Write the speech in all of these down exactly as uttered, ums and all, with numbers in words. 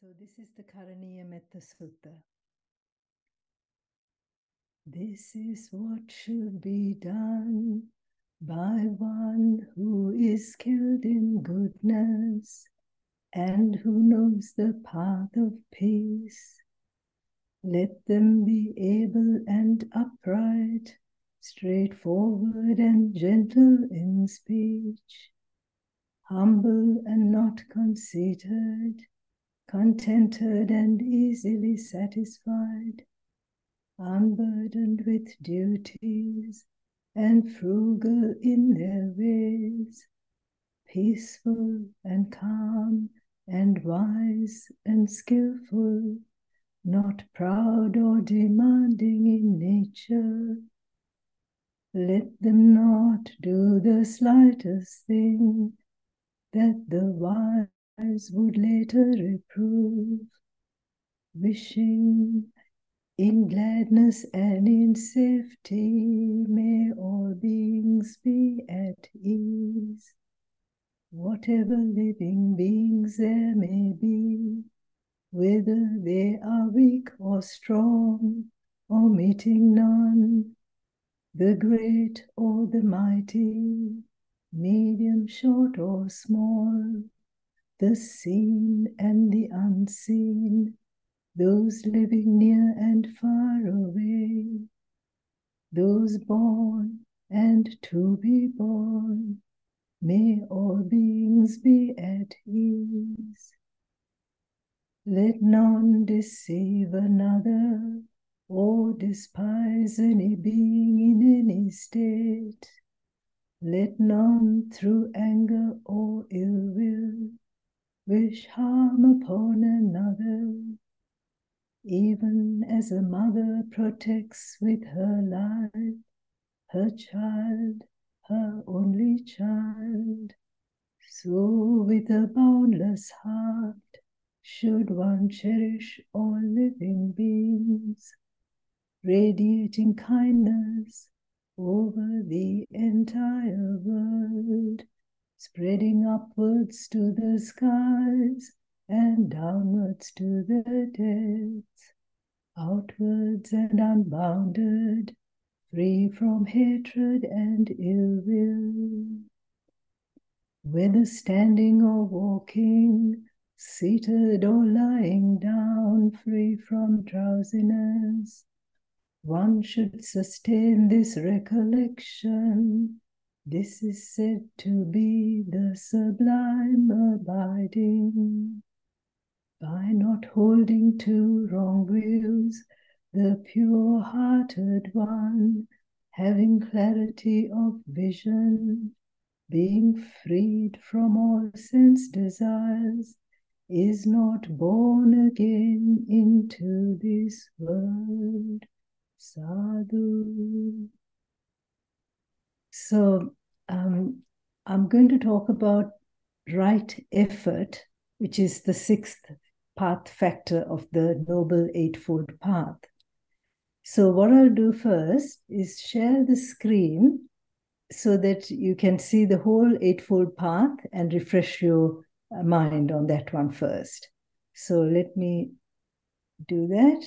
So this is the Karaniya Mettasutta. This is what should be done by one who is skilled in goodness and who knows the path of peace. Let them be able and upright, straightforward and gentle in speech, humble and not conceited, contented and easily satisfied, unburdened with duties, and frugal in their ways, peaceful and calm and wise and skillful, not proud or demanding in nature. Let them not do the slightest thing that the wise would later reprove, wishing in gladness and in safety, may all beings be at ease. Whatever living beings there may be, whether they are weak or strong, or meeting none, the great or the mighty, medium, short or small, the seen and the unseen, those living near and far away, those born and to be born, may all beings be at ease. Let none deceive another or despise any being in any state. Let none through anger or ill will wish harm upon another. Even as a mother protects with her life her child, her only child, so with a boundless heart should one cherish all living beings, radiating kindness over the entire world, spreading upwards to the skies and downwards to the depths, outwards and unbounded, free from hatred and ill will. Whether standing or walking, seated or lying down, free from drowsiness, one should sustain this recollection. This is said to be the sublime abiding. By not holding to wrong views, the pure-hearted one, having clarity of vision, being freed from all sense desires, is not born again into this world. Sadhu. So um, I'm going to talk about right effort, which is the sixth path factor of the Noble Eightfold Path. So what I'll do first is share the screen so that you can see the whole Eightfold Path and refresh your mind on that one first. So let me do that.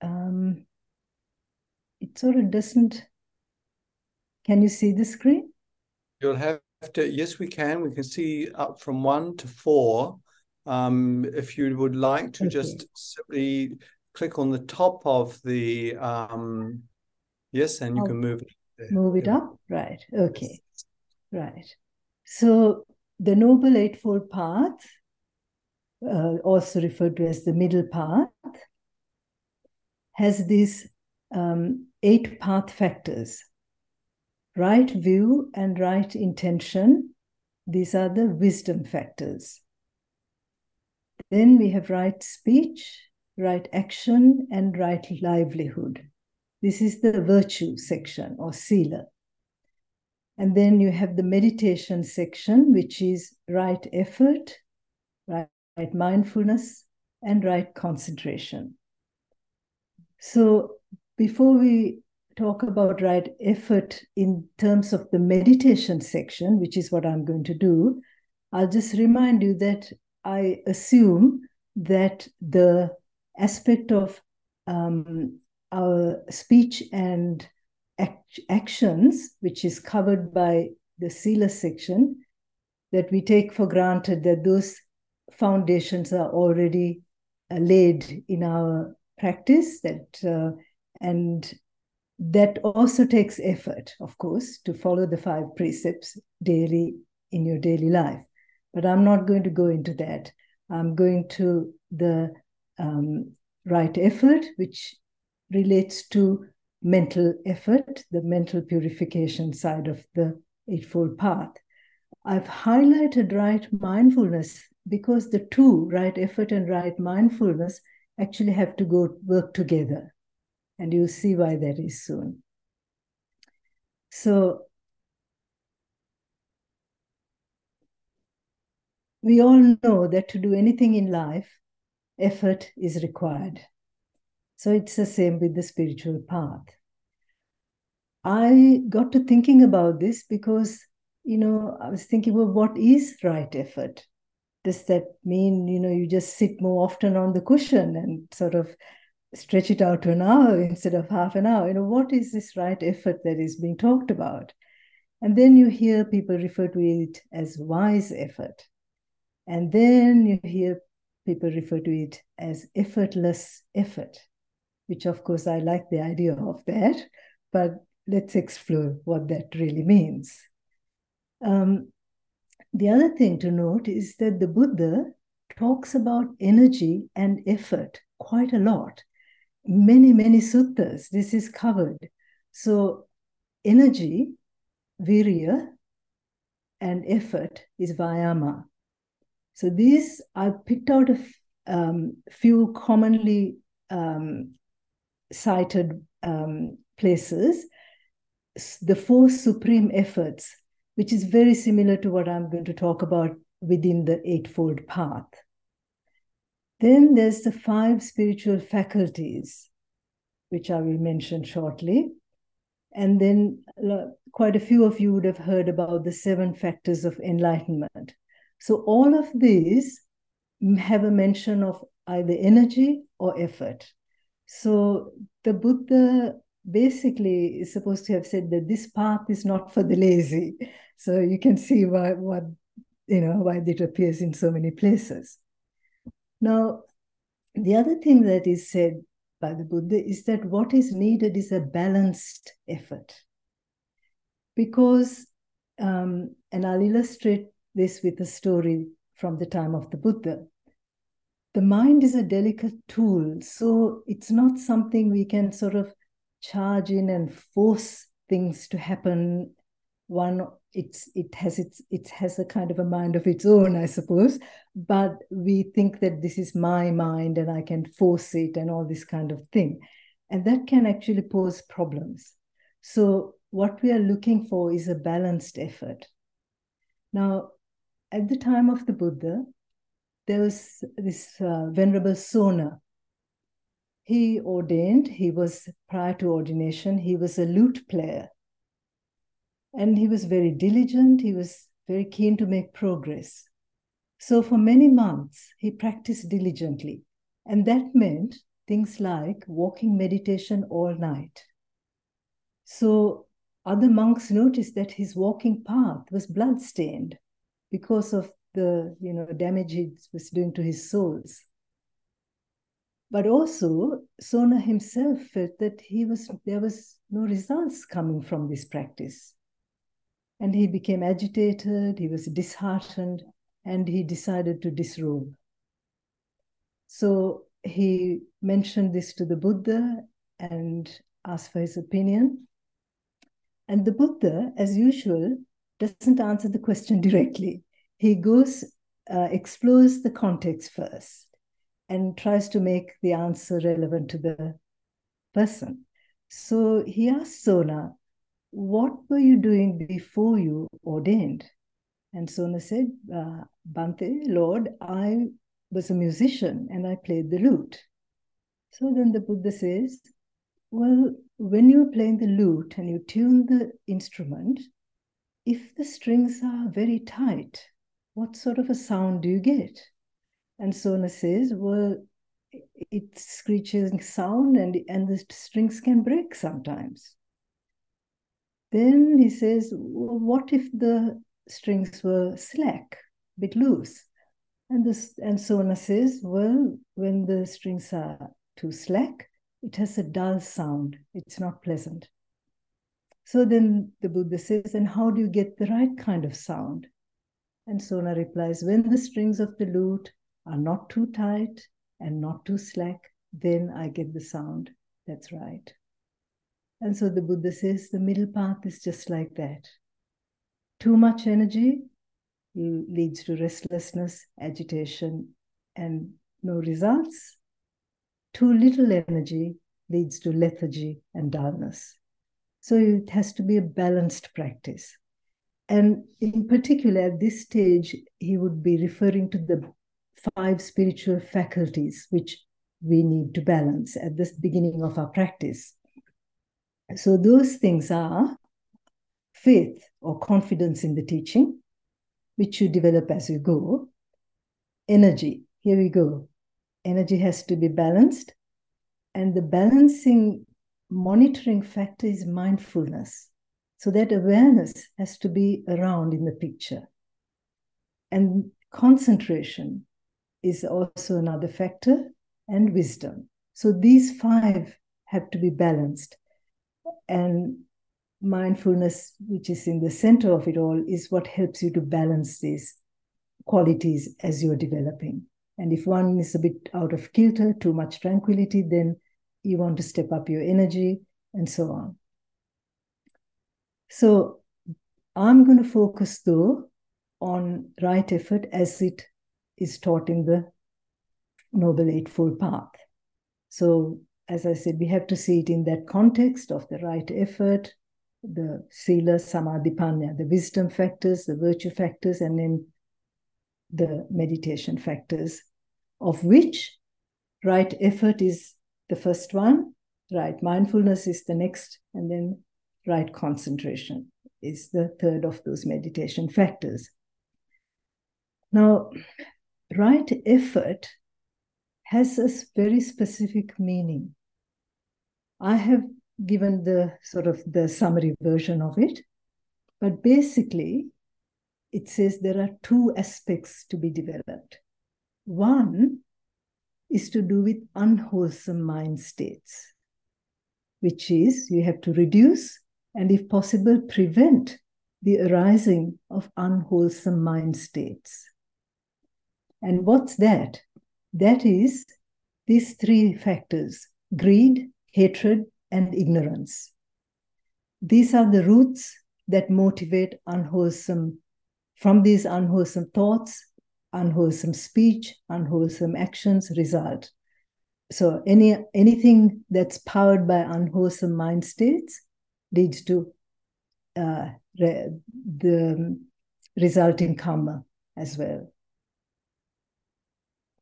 Um, It sort of doesn't. Can you see the screen? You'll have to. Yes, we can. We can see up from one to four. Um, if you would like to, okay, just simply click on the top of the. Um, yes, and you oh, can move it. Move it up, right? Okay, right. So the Noble Eightfold Path, uh, also referred to as the Middle Path, has these Um, eight path factors: right view and right intention. These are the wisdom factors. Then we have right speech, right action, and right livelihood. This is the virtue section, or sila. And then you have the meditation section, which is right effort, right, right mindfulness, and right concentration. So before we talk about right effort in terms of the meditation section, which is what I'm going to do, I'll just remind you that I assume that the aspect of um, our speech and act- actions, which is covered by the Sila section, that we take for granted that those foundations are already uh, laid in our practice, that uh, and that also takes effort, of course, to follow the five precepts daily in your daily life. But I'm not going to go into that. I'm going to the um, right effort, which relates to mental effort, the mental purification side of the Eightfold Path. I've highlighted right mindfulness because the two, right effort and right mindfulness, actually have to go work together. And you'll see why that is soon. So we all know that to do anything in life, effort is required. So it's the same with the spiritual path. I got to thinking about this because, you know, I was thinking, well, what is right effort? Does that mean, you know, you just sit more often on the cushion and sort of stretch it out to an hour instead of half an hour? You know, what is this right effort that is being talked about? And then you hear people refer to it as wise effort. And then you hear people refer to it as effortless effort, which of course I like the idea of that, but let's explore what that really means. Um, the other thing to note is that the Buddha talks about energy and effort quite a lot. Many, many suttas, this is covered. So energy, virya, and effort is vayama. So these, I picked out a f- um, few commonly um, cited um, places. The four supreme efforts, which is very similar to what I'm going to talk about within the Eightfold Path. Then there's the five spiritual faculties, which I will mention shortly. And then quite a few of you would have heard about the seven factors of enlightenment. So all of these have a mention of either energy or effort. So the Buddha basically is supposed to have said that this path is not for the lazy. So you can see why, what, you know, why it appears in so many places. Now, the other thing that is said by the Buddha is that what is needed is a balanced effort. Because, um, and I'll illustrate this with a story from the time of the Buddha. The mind is a delicate tool, so it's not something we can sort of charge in and force things to happen. One, it's it has its it has a kind of a mind of its own, I suppose, but we think that this is my mind and I can force it and all this kind of thing, and that can actually pose problems. So what we are looking for is a balanced effort. Now, at the time of the Buddha, there was this uh, venerable Sona. He ordained. He was, prior to ordination, he was a lute player. And he was very diligent. He was very keen to make progress. So for many months, he practiced diligently. And that meant things like walking meditation all night. So other monks noticed that his walking path was bloodstained because of the, you know, damage he was doing to his souls. But also, Sona himself felt that he was there was no results coming from this practice. And he became agitated, he was disheartened, and he decided to disrobe. So he mentioned this to the Buddha and asked for his opinion. And the Buddha, as usual, doesn't answer the question directly. He goes, uh, explores the context first and tries to make the answer relevant to the person. So he asked Sona, what were you doing before you ordained? And Sona said, uh, Bhante, Lord, I was a musician and I played the lute. So then the Buddha says, Well, when you're playing the lute and you tune the instrument, if the strings are very tight, what sort of a sound do you get? And Sona says, well, it's screeching sound and, and the strings can break sometimes. Then he says, well, what if the strings were slack, a bit loose? And, this, and Sona says, well, when the strings are too slack, it has a dull sound. It's not pleasant. So then the Buddha says, and how do you get the right kind of sound? And Sona replies, when the strings of the lute are not too tight and not too slack, then I get the sound. That's right. And so the Buddha says the middle path is just like that. Too much energy leads to restlessness, agitation, and no results. Too little energy leads to lethargy and dullness. So it has to be a balanced practice. And in particular, at this stage, he would be referring to the five spiritual faculties, which we need to balance at the beginning of our practice. So those things are faith or confidence in the teaching, which you develop as you go. Energy, here we go. Energy has to be balanced. And the balancing monitoring factor is mindfulness. So that awareness has to be around in the picture. And concentration is also another factor, and wisdom. So these five have to be balanced. And mindfulness, which is in the center of it all, is what helps you to balance these qualities as you're developing. And if one is a bit out of kilter, too much tranquility, then you want to step up your energy and so on. So I'm going to focus, though, on right effort as it is taught in the Noble Eightfold Path. So, as I said, we have to see it in that context of the right effort, the sila, samadhi, panya, the wisdom factors, the virtue factors, and then the meditation factors, of which right effort is the first one, right mindfulness is the next, and then right concentration is the third of those meditation factors. Now, right effort has a very specific meaning. I have given the sort of the summary version of it, but basically it says there are two aspects to be developed. One is to do with unwholesome mind states, which is you have to reduce and, if possible, prevent the arising of unwholesome mind states. And what's that? That is these three factors: greed, hatred, and ignorance. These are the roots that motivate unwholesome, from these unwholesome thoughts, unwholesome speech, unwholesome actions result. So any anything that's powered by unwholesome mind states leads to uh, re- the resulting karma as well.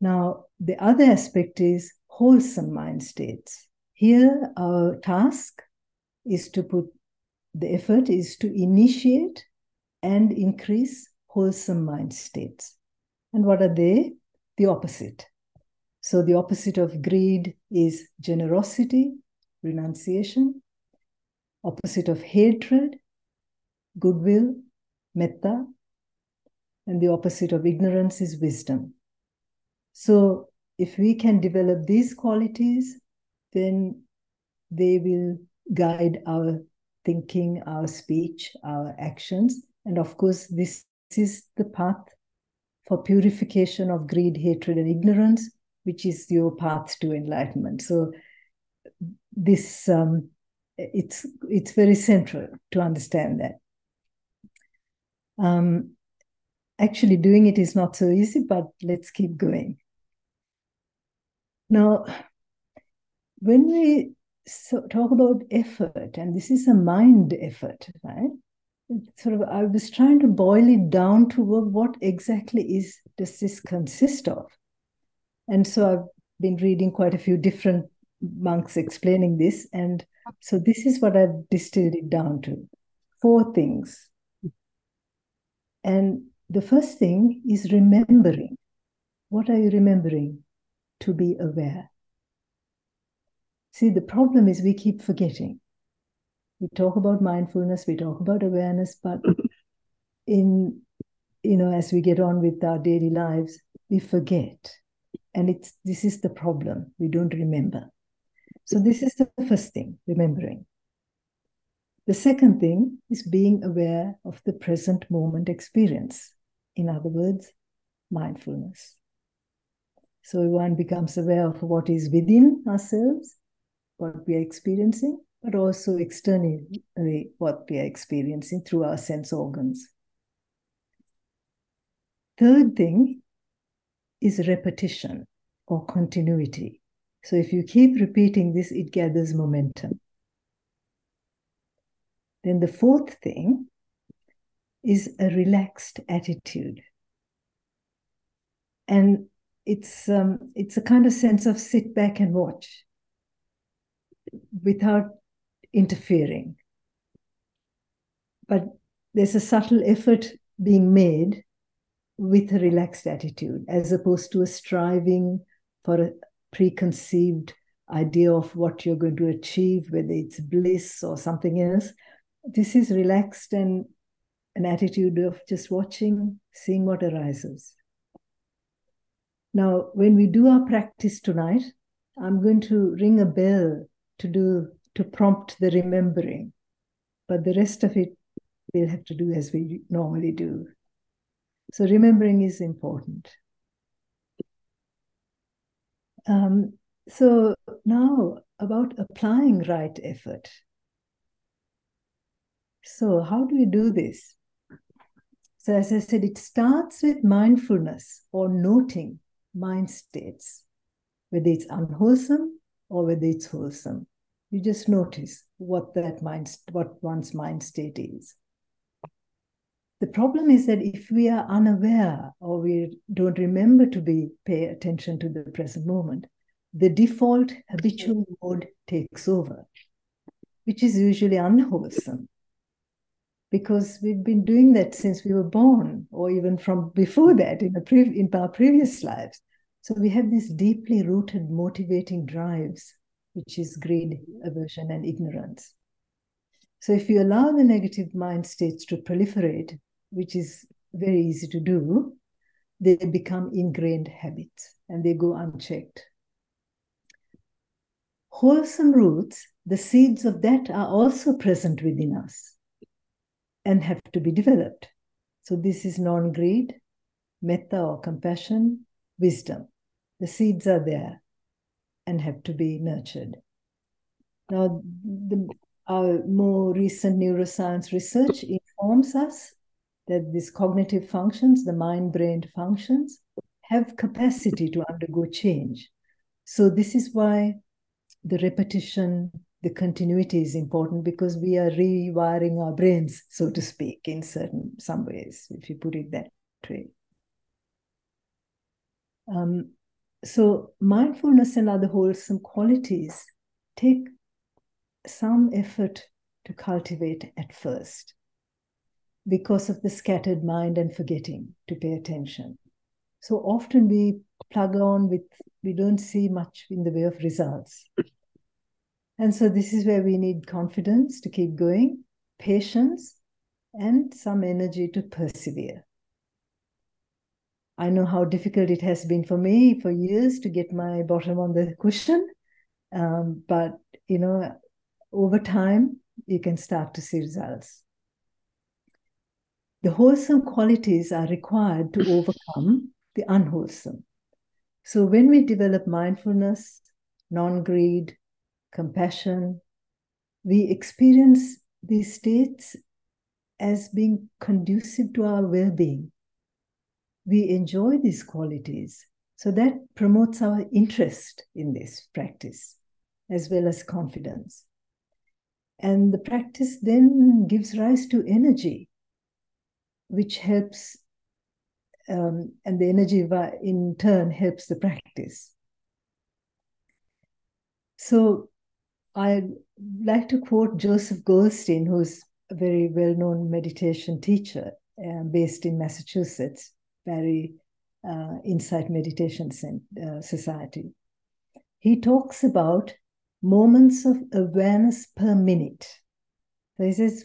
Now, the other aspect is wholesome mind states. Here, our task is to put, the effort is to initiate and increase wholesome mind states. And what are they? The opposite. So the opposite of greed is generosity, renunciation. Opposite of hatred, goodwill, metta, and the opposite of ignorance is wisdom. So if we can develop these qualities, then they will guide our thinking, our speech, our actions. And of course, this is the path for purification of greed, hatred, and ignorance, which is your path to enlightenment. So this... Um, It's it's very central to understand that. Um, actually, doing it is not so easy, but let's keep going. Now, when we so talk about effort, and this is a mind effort, right? Sort of, I was trying to boil it down to what exactly is does this consist of, and so I've been reading quite a few different monks explaining this. And so this is what I've distilled it down to. Four things. And the first thing is remembering. What are you remembering? To be aware. See, the problem is we keep forgetting. We talk about mindfulness, we talk about awareness, but in, you know, as we get on with our daily lives, we forget. And it's this is the problem. We don't remember. So this is the first thing, remembering. The second thing is being aware of the present moment experience. In other words, mindfulness. So one becomes aware of what is within ourselves, what we are experiencing, but also externally what we are experiencing through our sense organs. Third thing is repetition or continuity. So if you keep repeating this, it gathers momentum. Then the fourth thing is a relaxed attitude. And it's, um, it's a kind of sense of sit back and watch without interfering. But there's a subtle effort being made with a relaxed attitude, as opposed to a striving for a preconceived idea of what you're going to achieve, whether it's bliss or something else. This is relaxed and an attitude of just watching, seeing what arises. Now, when we do our practice tonight, I'm going to ring a bell to do to prompt the remembering, but the rest of it we'll have to do as we normally do. So remembering is important. Um, so now about applying right effort. So how do we do this? So as I said, it starts with mindfulness or noting mind states, whether it's unwholesome or whether it's wholesome. You just notice what that mind, what one's mind state is. The problem is that if we are unaware or we don't remember to be pay attention to the present moment, the default habitual mode takes over, which is usually unwholesome. Because we've been doing that since we were born, or even from before that in, a pre in our previous lives. So we have these deeply rooted motivating drives, which is greed, aversion, and ignorance. So if you allow the negative mind states to proliferate, which is very easy to do, they become ingrained habits and they go unchecked. Wholesome roots, the seeds of that are also present within us and have to be developed. So this is non-greed, metta or compassion, wisdom. The seeds are there and have to be nurtured. Now, the, our more recent neuroscience research informs us that these cognitive functions, the mind-brain functions, have capacity to undergo change. So this is why the repetition, the continuity is important, because we are rewiring our brains, so to speak, in certain some ways, if you put it that way. Um, so mindfulness and other wholesome qualities take some effort to cultivate at first because of the scattered mind and forgetting to pay attention. So often we plug on with, we don't see much in the way of results. And so this is where we need confidence to keep going, patience, and some energy to persevere. I know how difficult it has been for me for years to get my bottom on the cushion. Um, but, you know, over time, you can start to see results. The wholesome qualities are required to overcome the unwholesome. So when we develop mindfulness, non-greed, compassion, we experience these states as being conducive to our well-being. We enjoy these qualities. So that promotes our interest in this practice, as well as confidence. And the practice then gives rise to energy, which helps, um, and the energy in turn helps the practice. So I'd like to quote Joseph Goldstein, who's a very well-known meditation teacher uh, based in Massachusetts, very uh, Insight Meditation uh, Society. He talks about moments of awareness per minute. So he says,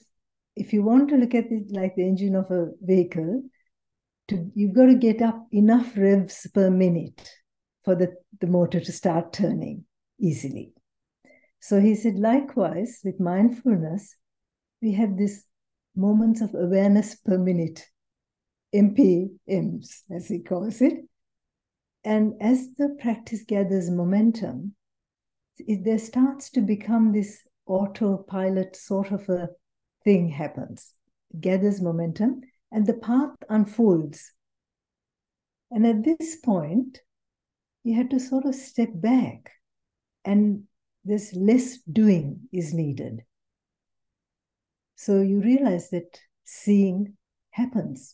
if you want to look at it like the engine of a vehicle, to, you've got to get up enough revs per minute for the, the motor to start turning easily. So he said, likewise, with mindfulness, we have these moments of awareness per minute, M P Ms, as he calls it. And as the practice gathers momentum, it, there starts to become this autopilot sort of a thing happens. It gathers momentum and the path unfolds. And at this point, you have to sort of step back, and this less doing is needed. So you realize that seeing happens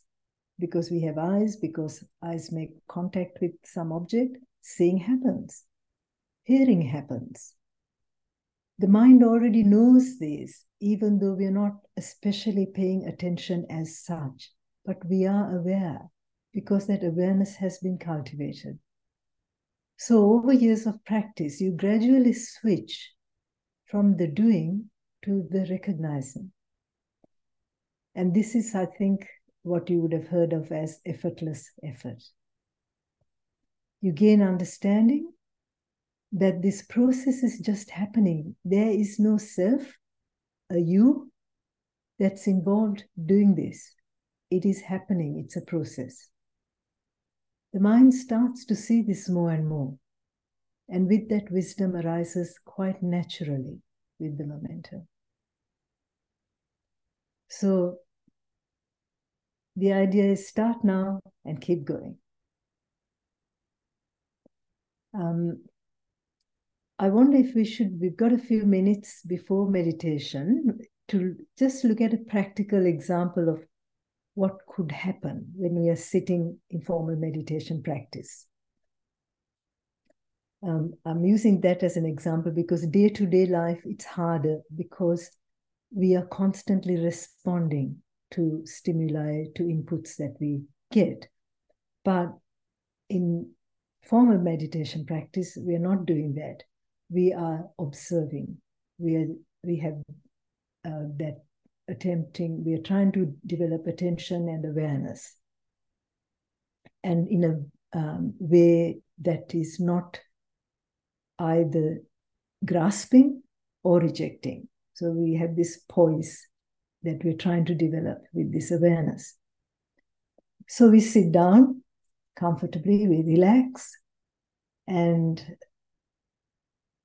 because we have eyes, because eyes make contact with some object, seeing happens. Hearing happens. The mind already knows these, even though we are not especially paying attention as such, but we are aware because that awareness has been cultivated. So over years of practice, you gradually switch from the doing to the recognizing. And this is, I think, what you would have heard of as effortless effort. You gain understanding that this process is just happening. There is no self, a you, that's involved doing this. It is happening, it's a process. The mind starts to see this more and more. And with that, wisdom arises quite naturally with the momentum. So the idea is start now and keep going. Um, I wonder if we should, we've got a few minutes before meditation to just look at a practical example of what could happen when we are sitting in formal meditation practice. Um, I'm using that as an example because day-to-day life, it's harder because we are constantly responding to stimuli, to inputs that we get. But in formal meditation practice, we are not doing that. We are observing, we are we have uh, that attempting, we are trying to develop attention and awareness, and in a um, way that is not either grasping or rejecting. So we have this poise that we're trying to develop with this awareness. So we sit down comfortably, we relax, and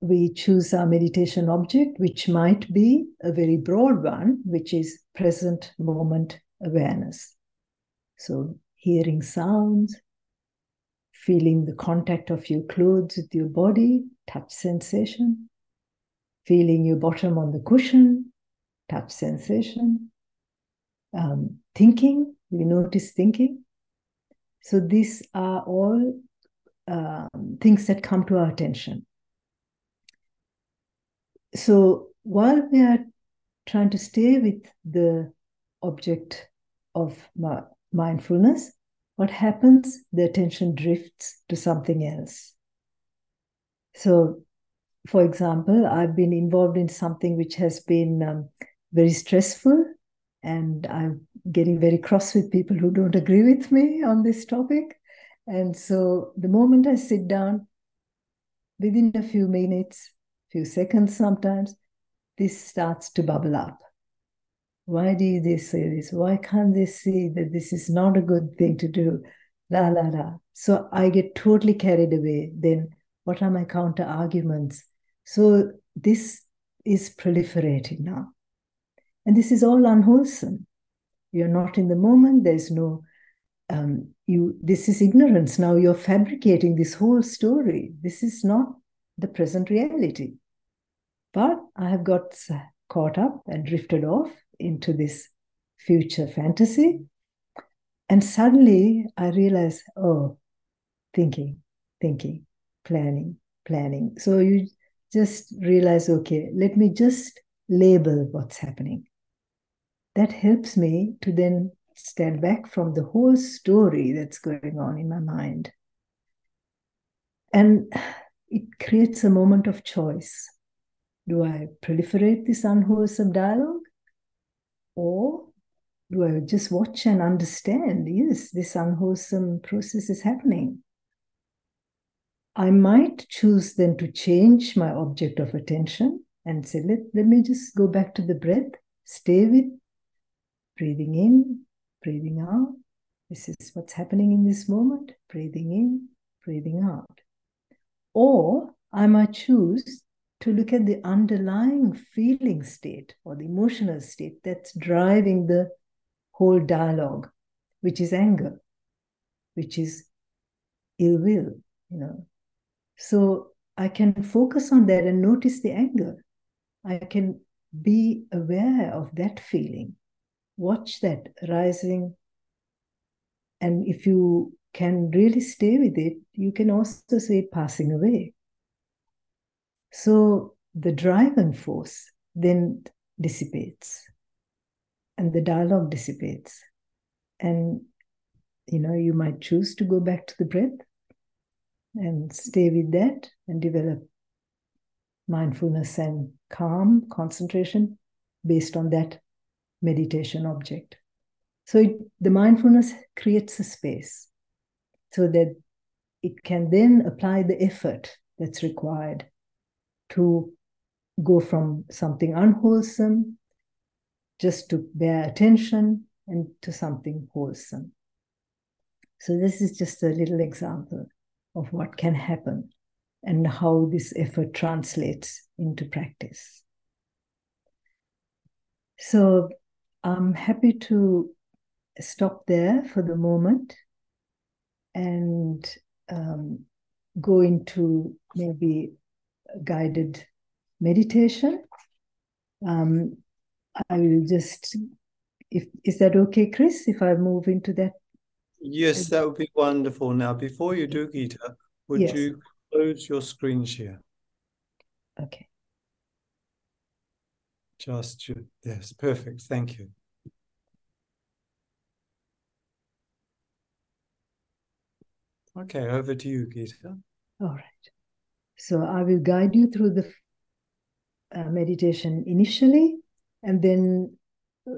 we choose our meditation object, which might be a very broad one, which is present moment awareness. So hearing sounds, feeling the contact of your clothes with your body, touch sensation, feeling your bottom on the cushion, touch sensation, um, thinking, we notice thinking. So these are all um, things that come to our attention. So while we are trying to stay with the object of mindfulness, what happens? The attention drifts to something else. So, for example, I've been involved in something which has been um, very stressful, and I'm getting very cross with people who don't agree with me on this topic. And so the moment I sit down, within a few minutes, few seconds sometimes, this starts to bubble up. Why do they say this? Why can't they see that this is not a good thing to do? La, la, la. So I get totally carried away. Then what are my counter arguments? So this is proliferating now. And this is all unwholesome. You're not in the moment. There's no, um, you. This is ignorance. Now you're fabricating this whole story. This is not the present reality. But I have got caught up and drifted off into this future fantasy. And suddenly I realize, oh, thinking, thinking, planning, planning. So you just realize, okay, let me just label what's happening. That helps me to then stand back from the whole story that's going on in my mind. And it creates a moment of choice. Do I proliferate this unwholesome dialogue? Or do I just watch and understand, yes, this unwholesome process is happening? I might choose then to change my object of attention and say, let, let me just go back to the breath, stay with breathing in, breathing out. This is what's happening in this moment, breathing in, breathing out. Or I might choose to look at the underlying feeling state or the emotional state that's driving the whole dialogue, which is anger, which is ill will, you know. So I can focus on that and notice the anger. I can be aware of that feeling. Watch that rising. And if you can really stay with it, you can also see it passing away. So the driving force then dissipates and the dialogue dissipates. And, you know, you might choose to go back to the breath and stay with that and develop mindfulness and calm, concentration based on that meditation object. So it, the mindfulness creates a space so that it can then apply the effort that's required to go from something unwholesome just to bear attention and to something wholesome. So this is just a little example of what can happen and how this effort translates into practice. So I'm happy to stop there for the moment and um, go into maybe guided meditation. Um, I will just, if is that okay, Chris, if I move into that? Yes, that would be wonderful. Now, before you do, Geetha, would yes. you close your screen share? Okay. Just, you, yes, perfect. Thank you. Okay, over to you, Geetha. All right. So I will guide you through the uh, meditation initially, and then uh,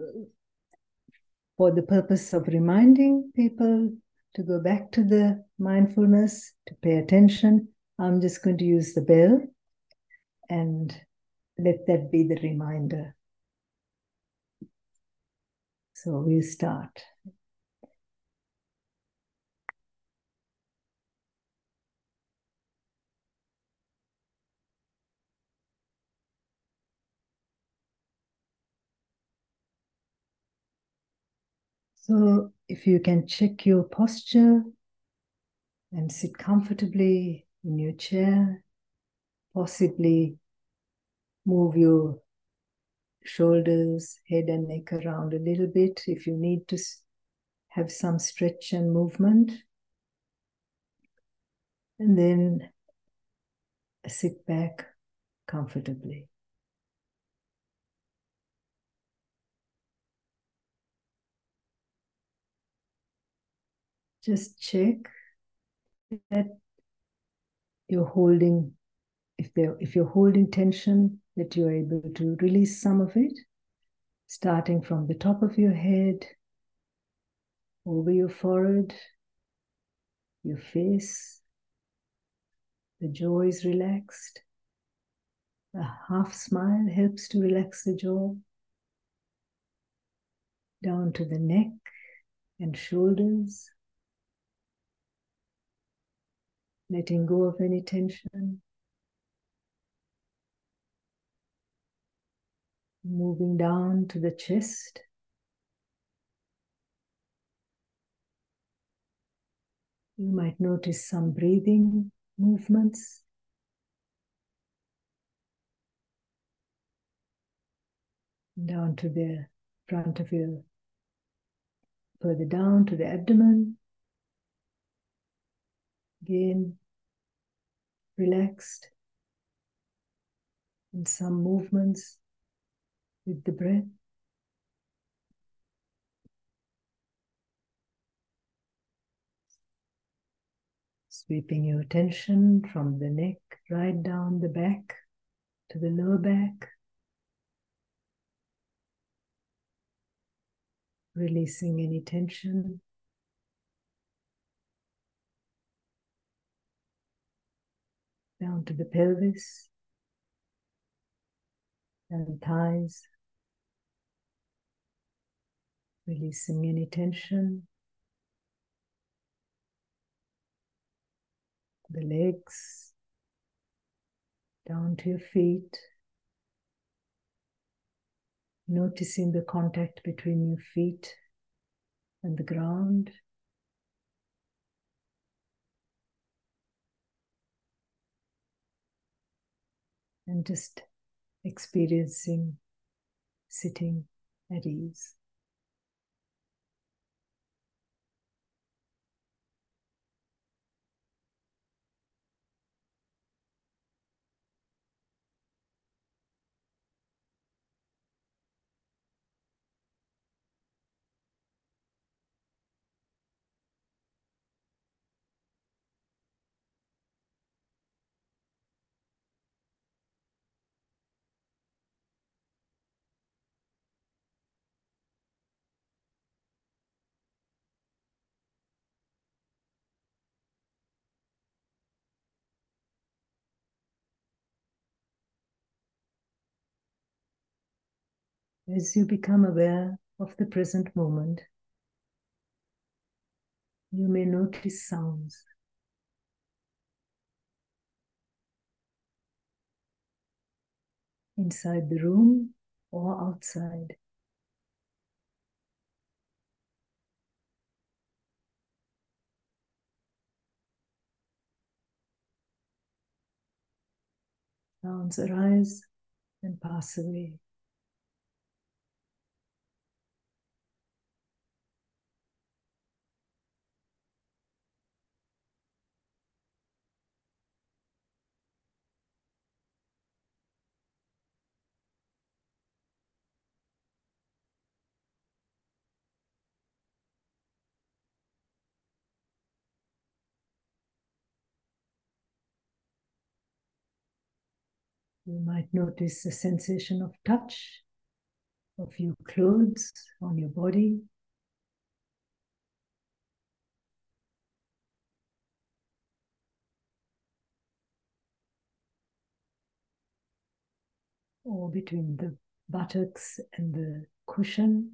for the purpose of reminding people to go back to the mindfulness, to pay attention, I'm just going to use the bell and let that be the reminder. So we'll start. So if you can check your posture and sit comfortably in your chair, possibly move your shoulders, head and neck around a little bit if you need to have some stretch and movement. And then sit back comfortably. Just check that you're holding, if there, if you're holding tension, that you're able to release some of it, starting from the top of your head, over your forehead, your face. The jaw is relaxed. A half smile helps to relax the jaw. Down to the neck and shoulders. Letting go of any tension. Moving down to the chest. You might notice some breathing movements. Down to the front of your, further down to the abdomen. Again, relaxed. and some movements with the breath. Sweeping your attention from the neck right down the back to the lower back. Releasing any tension. Down to the pelvis and thighs. Releasing any tension. The legs, down to your feet, noticing the contact between your feet and the ground. And just experiencing sitting at ease. As you become aware of the present moment, you may notice sounds. Inside the room or outside. Sounds arise and pass away. You might notice the sensation of touch of your clothes on your body. Or between the buttocks and the cushion.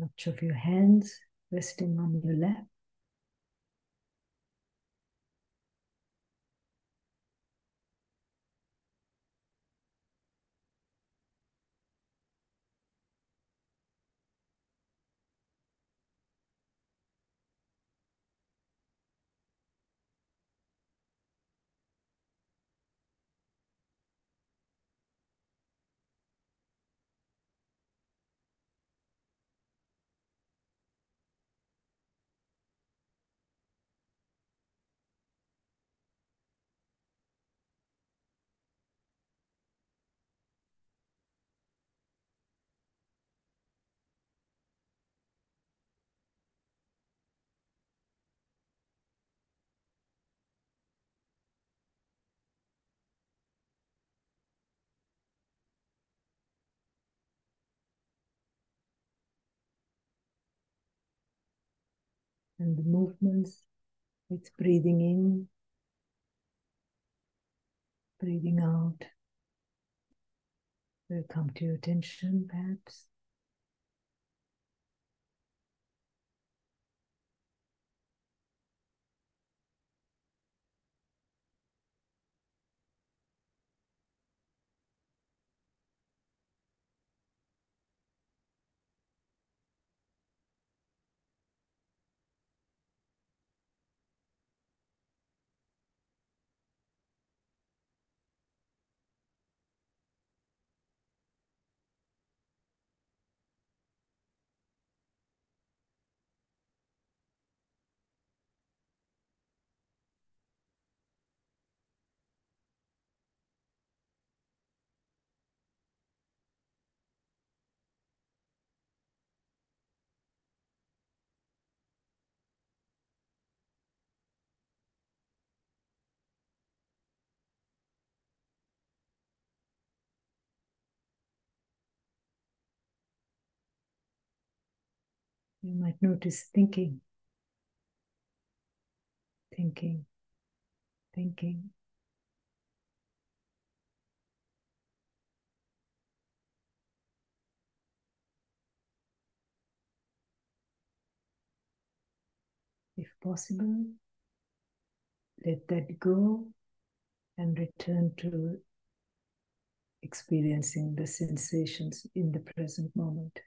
Touch of your hands resting on your lap. And the movements with breathing in, breathing out. Will come to your attention perhaps. You might notice thinking, thinking, thinking. If possible, let that go and return to experiencing the sensations in the present moment.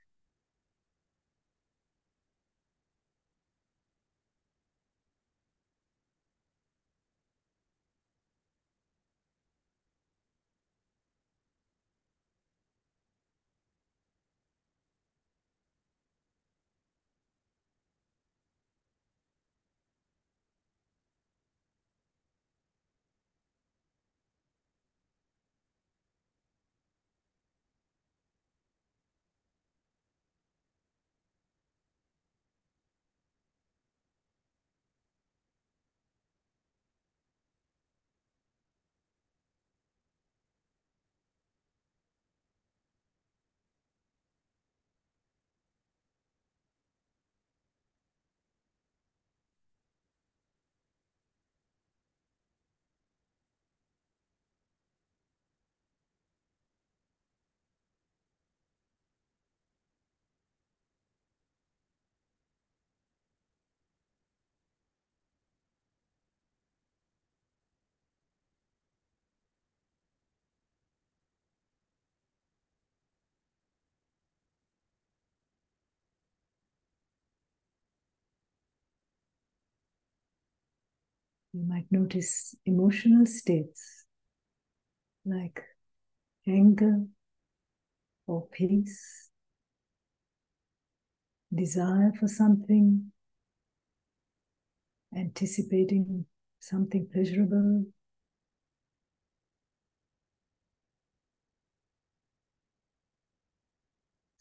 You might notice emotional states like anger or peace, desire for something, anticipating something pleasurable,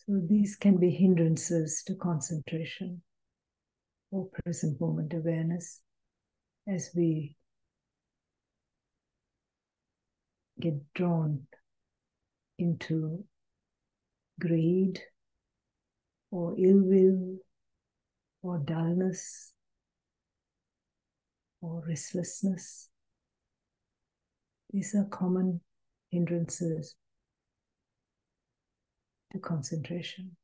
so these can be hindrances to concentration or present moment awareness. As we get drawn into greed or ill will or dullness or restlessness, these are common hindrances to concentration.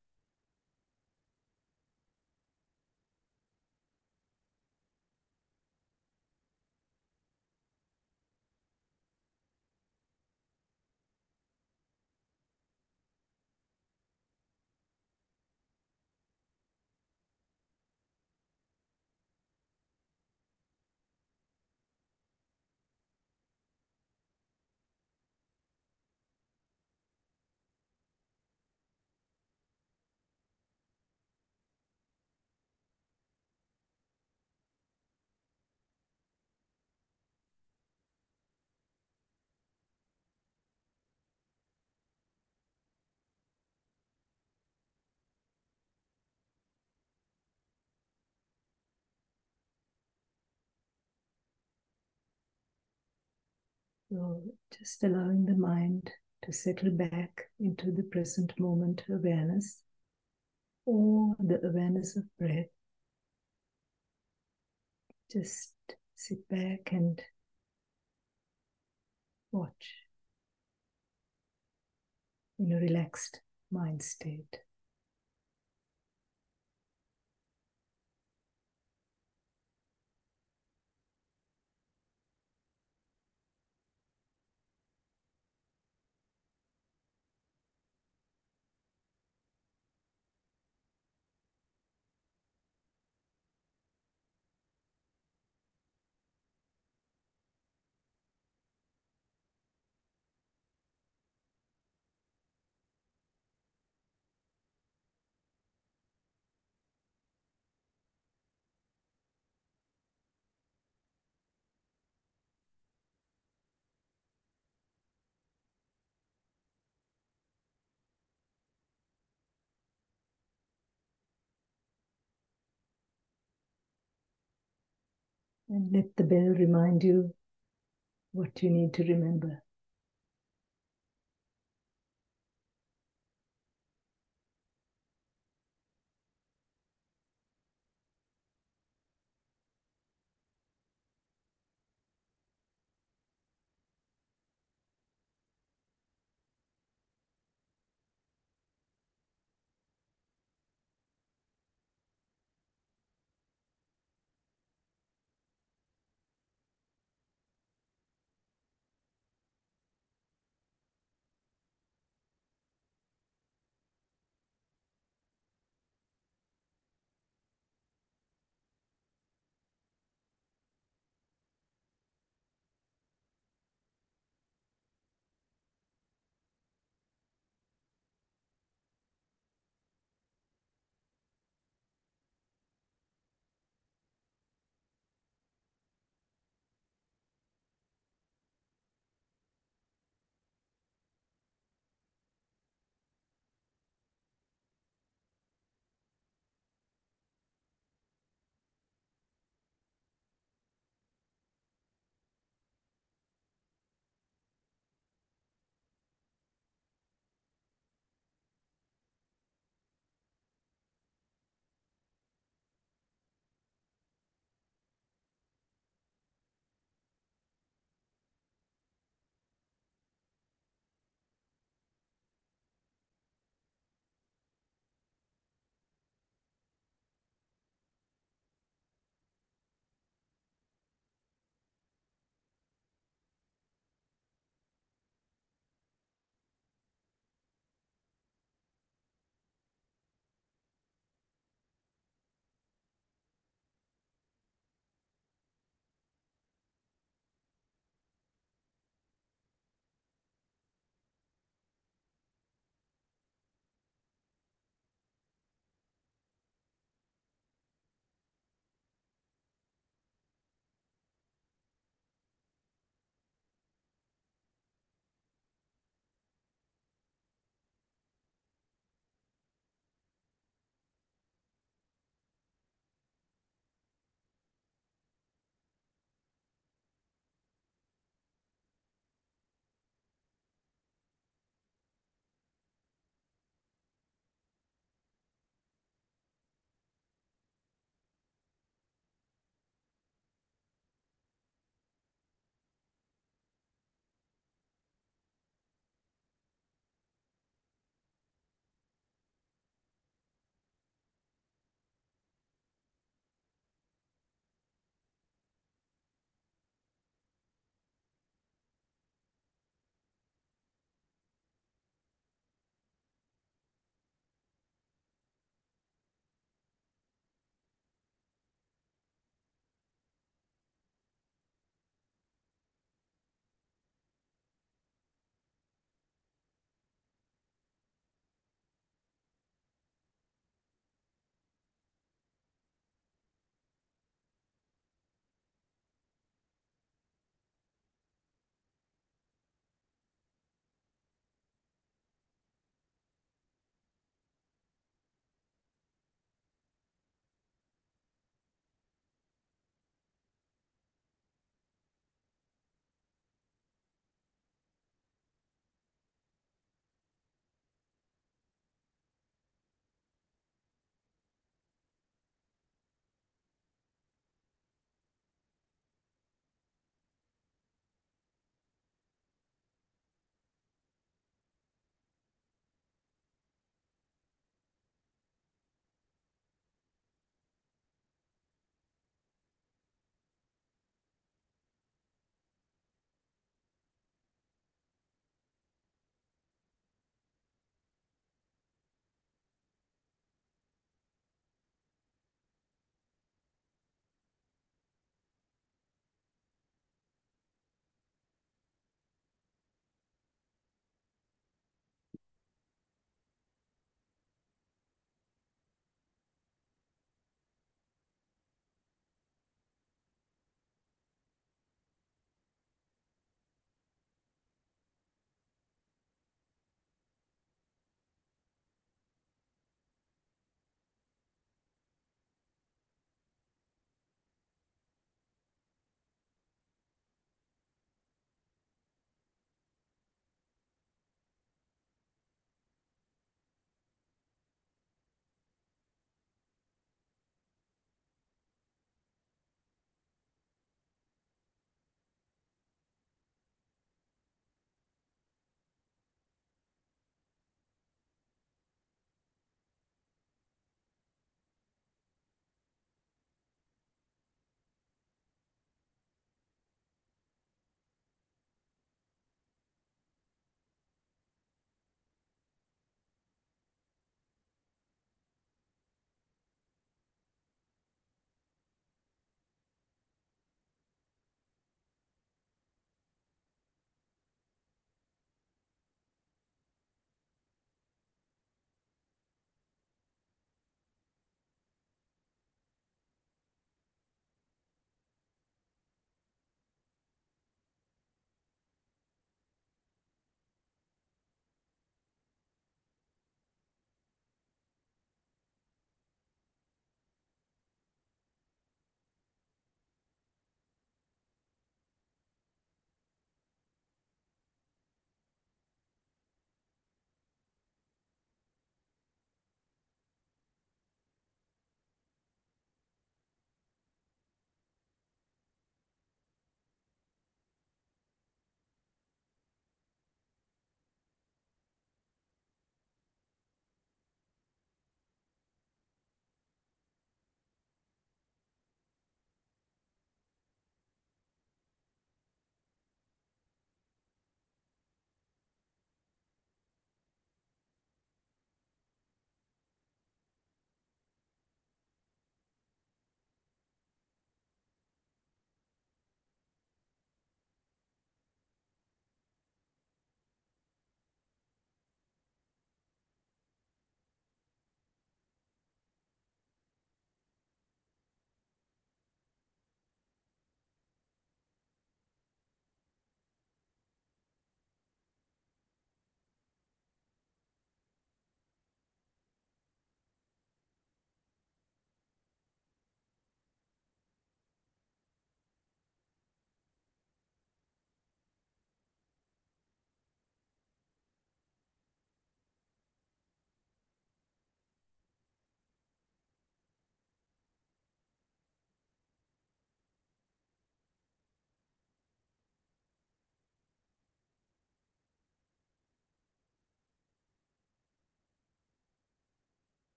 So just allowing the mind to settle back into the present moment awareness or the awareness of breath. Just sit back and watch in a relaxed mind state. And let the bell remind you what you need to remember.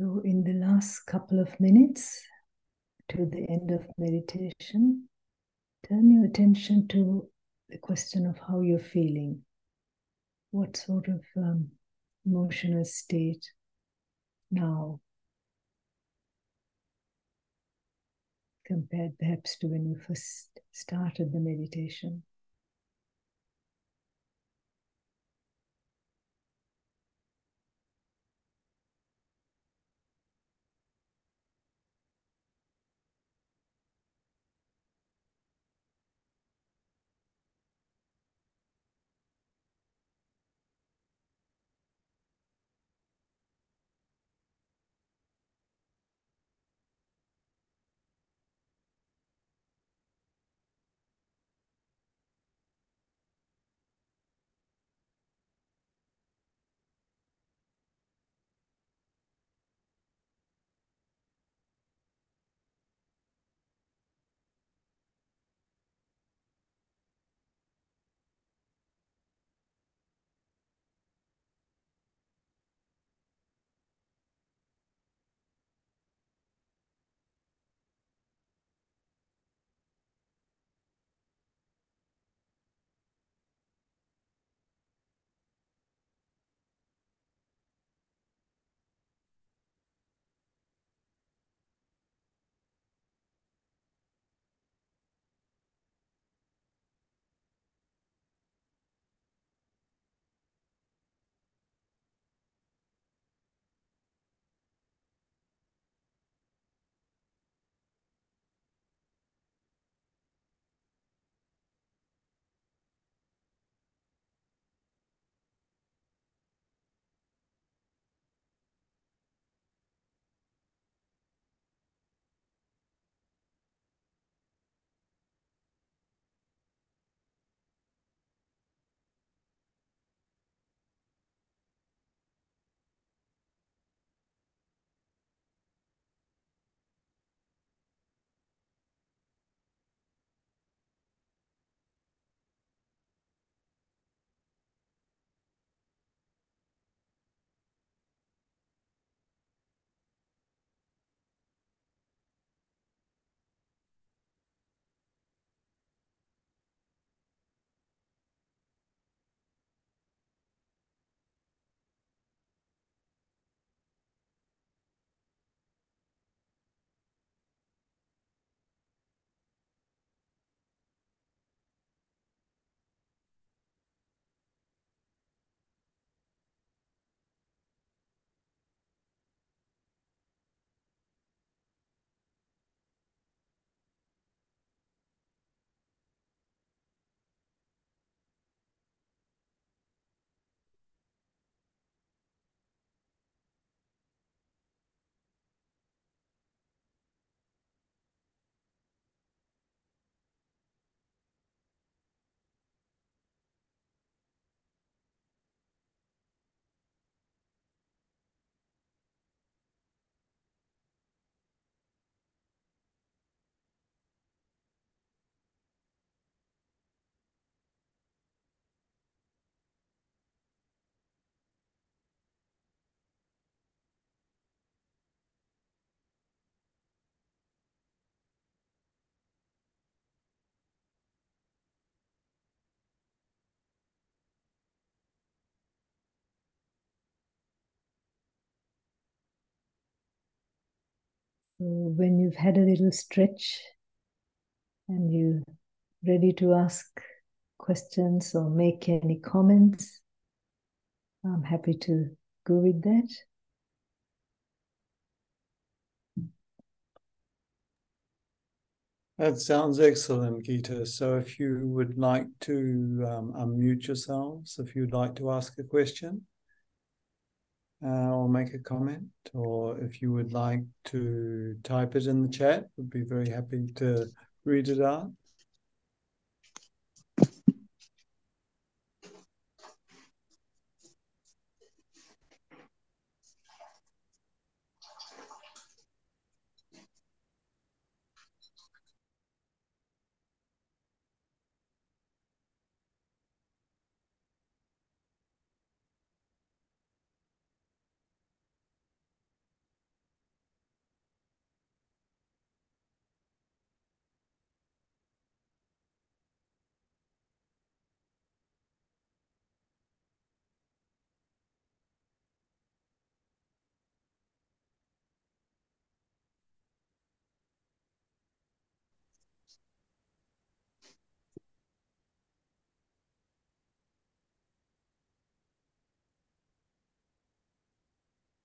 So in the last couple of minutes, to the end of meditation, turn your attention to the question of how you're feeling. What sort of um, emotional state now, compared perhaps to when you first started the meditation? So when you've had a little stretch and you're ready to ask questions or make any comments, I'm happy to go with that. That sounds excellent, Geetha. So if you would like to um, unmute yourselves, if you'd like to ask a question, Uh, or make a comment, or if you would like to type it in the chat, we'd be very happy to read it out.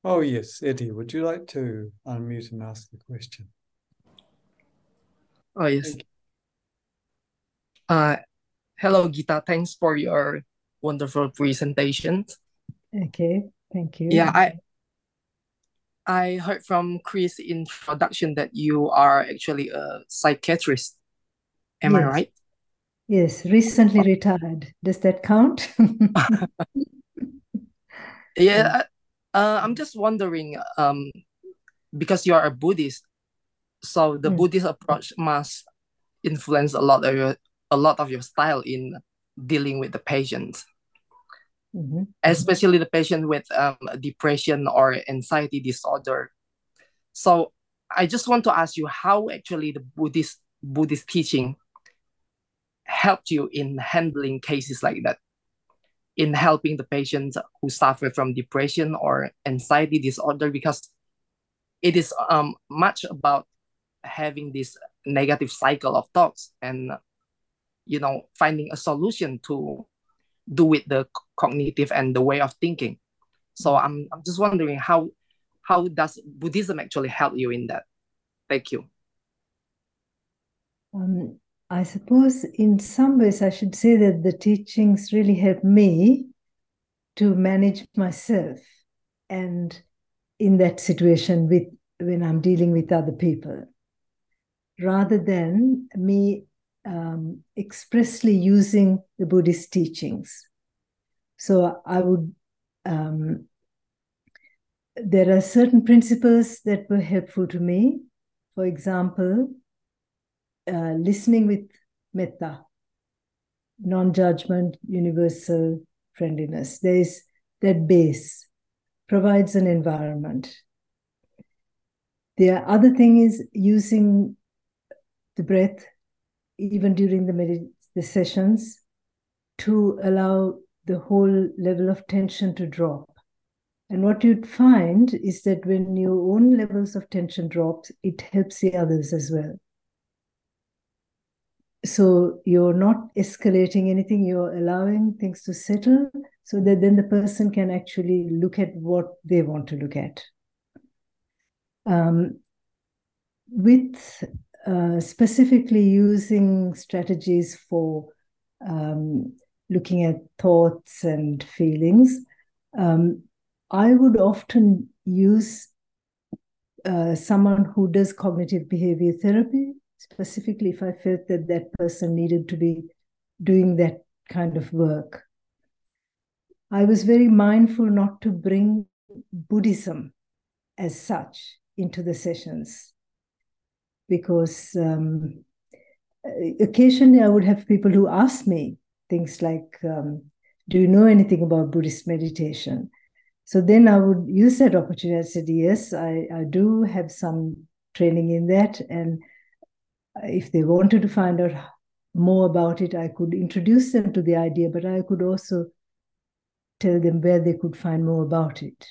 Oh, yes. Eddie, would you like to unmute and ask the question? Oh, yes. Uh, hello, Geetha. Thanks for your wonderful presentation. Okay, thank you. Yeah, I I heard from Chris' introduction that you are actually a psychiatrist. Am yes. I right? Yes, recently retired. Does that count? Yeah, uh, I'm just wondering, um, because you are a Buddhist, so the mm. Buddhist approach must influence a lot of your, a lot of your style in dealing with the patients, mm-hmm. especially the patient with um, depression or anxiety disorder. So I just want to ask you how actually the Buddhist Buddhist teaching helped you in handling cases like that, in helping the patients who suffer from depression or anxiety disorder, because it is um, much about having this negative cycle of thoughts and, you know, finding a solution to do with the cognitive and the way of thinking. So I'm, I'm just wondering how, how does Buddhism actually help you in that? Thank you. Um, I suppose in some ways I should say that the teachings really helped me to manage myself, and in that situation with when I'm dealing with other people, rather than me um, expressly using the Buddhist teachings. So I would, um, there are certain principles that were helpful to me. For example, uh, listening with metta, non-judgment, universal friendliness. There is that base, provides an environment. The other thing is using the breath, even during the, med- the sessions, to allow the whole level of tension to drop. And what you'd find is that when your own levels of tension drops, it helps the others as well. So you're not escalating anything, you're allowing things to settle so that then the person can actually look at what they want to look at. Um, with uh, specifically using strategies for um, looking at thoughts and feelings, um, I would often use uh, someone who does cognitive behavior therapy, specifically if I felt that that person needed to be doing that kind of work. I was very mindful not to bring Buddhism as such into the sessions, because um, occasionally I would have people who ask me things like, um, do you know anything about Buddhist meditation? So then I would use that opportunity. I said, yes, I, I do have some training in that. And if they wanted to find out more about it, I could introduce them to the idea, but I could also tell them where they could find more about it.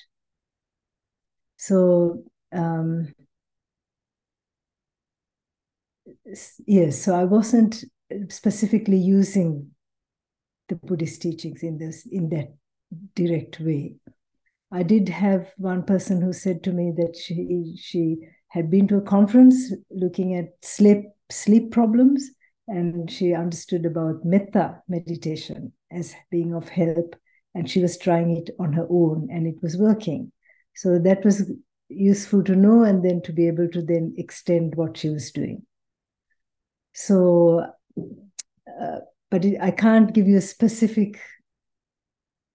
So, um, yes, so I wasn't specifically using the Buddhist teachings in this in that direct way. I did have one person who said to me that she she had been to a conference looking at sleep sleep problems, and she understood about metta meditation as being of help, and she was trying it on her own and it was working. So that was useful to know, and then to be able to then extend what she was doing. So, uh, but it, I can't give you a specific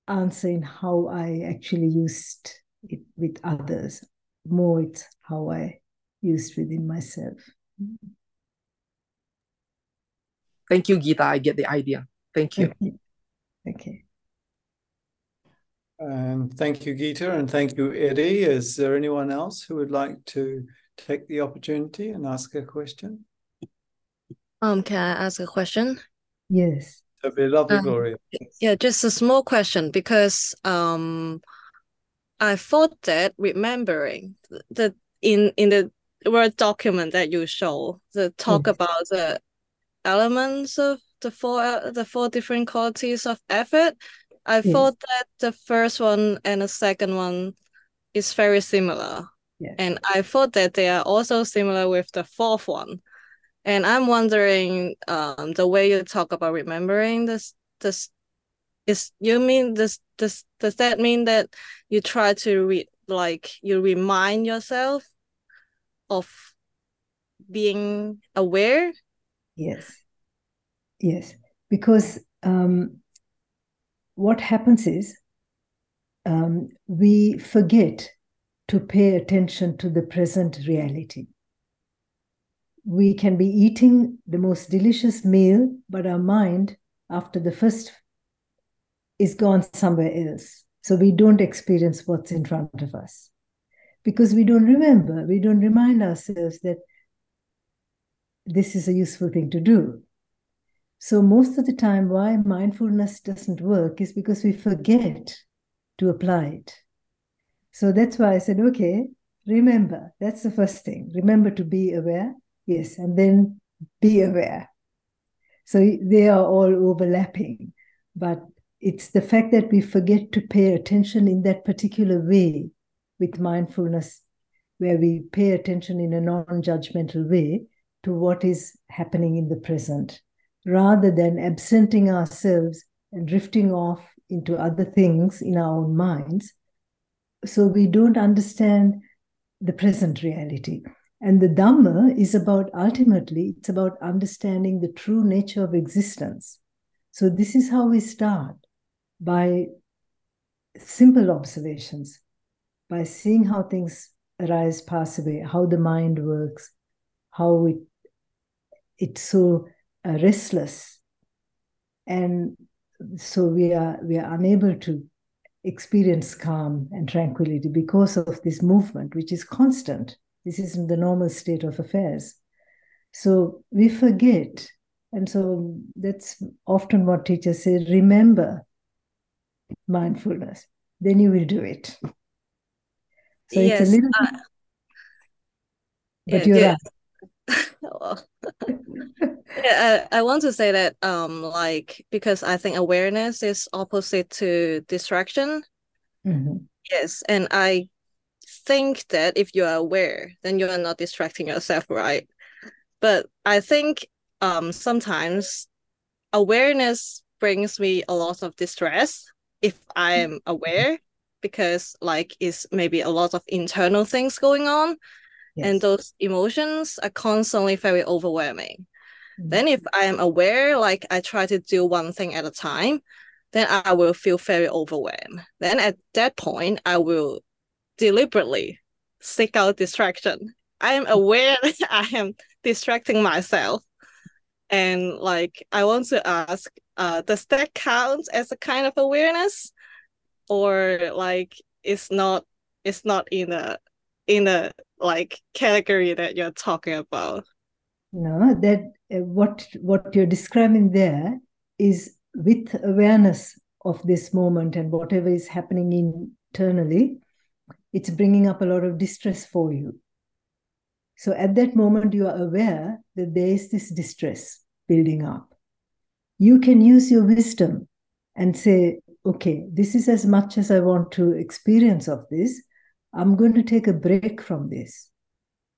answer in how I actually used it with others. More it's how I used within myself. Thank you, Geetha. I get the idea. Thank you. Okay. Okay. Um, thank you, Geetha, and thank you, Eddie. Is there anyone else who would like to take the opportunity and ask a question? Um, can I ask a question? Yes. That'd be lovely, um, Gloria. Yeah, just a small question, because um, I thought that remembering that in in the Word document that you show, the talk yes. about the elements of the four the four different qualities of effort. I yes. thought that the first one and the second one is very similar. Yes. And I thought that they are also similar with the fourth one. And I'm wondering, um, the way you talk about remembering this, this is you mean this, this does that mean that you try to re- like you remind yourself of being aware? Yes, yes, because um, what happens is um, we forget to pay attention to the present reality. We can be eating the most delicious meal, but our mind, after the first, is gone somewhere else. So we don't experience what's in front of us because we don't remember, we don't remind ourselves that this is a useful thing to do. So most of the time, why mindfulness doesn't work is because we forget to apply it. So that's why I said, okay, remember, that's the first thing. Remember to be aware. Yes, and then be aware. So they are all overlapping, but it's the fact that we forget to pay attention in that particular way with mindfulness, where we pay attention in a non-judgmental way to what is happening in the present, rather than absenting ourselves and drifting off into other things in our own minds. So we don't understand the present reality. And the Dhamma is about, ultimately, it's about understanding the true nature of existence. So this is how we start, by simple observations, by seeing how things arise, pass away, how the mind works, how it it's so uh, restless. And so we are we are unable to experience calm and tranquility because of this movement, which is constant. This isn't the normal state of affairs. So we forget. And so that's often what teachers say, remember mindfulness, then you will do it. So yes, it's a little uh, but yeah, you're yeah. right. yeah, I, I want to say that um like because I think awareness is opposite to distraction. Mm-hmm. Yes, and I think that if you are aware, then you are not distracting yourself, right? But I think um sometimes awareness brings me a lot of distress if I am aware, because like it's maybe a lot of internal things going on. Yes. And those emotions are constantly very overwhelming. Mm-hmm. Then if I am aware, like I try to do one thing at a time, then I will feel very overwhelmed. Then at that point, I will deliberately seek out distraction. I am aware that I am distracting myself. And like, I want to ask, uh, does that count as a kind of awareness? Or like, it's not, it's not in a, in a like category that you're talking about? No, that uh, what, what you're describing there is with awareness of this moment and whatever is happening internally, it's bringing up a lot of distress for you. So at that moment, you are aware that there is this distress building up. You can use your wisdom and say, okay, this is as much as I want to experience of this. I'm going to take a break from this.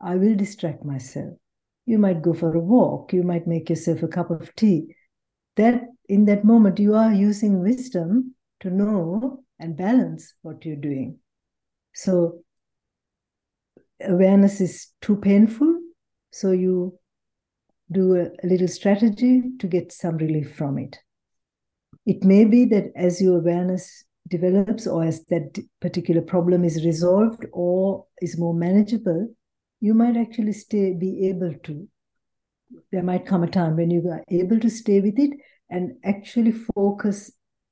I will distract myself. You might go for a walk. You might make yourself a cup of tea. That in that moment, you are using wisdom to know and balance what you're doing. So awareness is too painful, so you do a, a little strategy to get some relief from it. It may be that as your awareness develops or as that particular problem is resolved or is more manageable, you might actually stay, be able to. There might come a time when you are able to stay with it and actually focus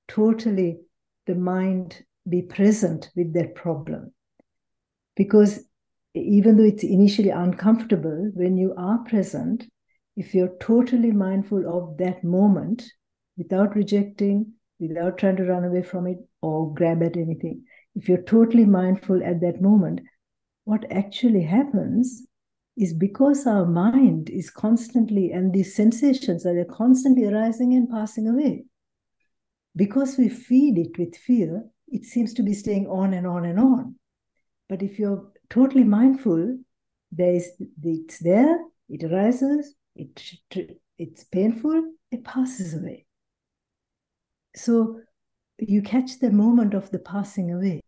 totally the mind, be present with that problem. Because even though it's initially uncomfortable, when you are present, if you're totally mindful of that moment, without rejecting, without trying to run away from it or grab at anything, if you're totally mindful at that moment, what actually happens is because our mind is constantly, and these sensations are constantly arising and passing away. Because we feed it with fear, it seems to be staying on and on and on. But if you're totally mindful, there is, it's there, it arises, it, it's painful, it passes away. So you catch the moment of the passing away.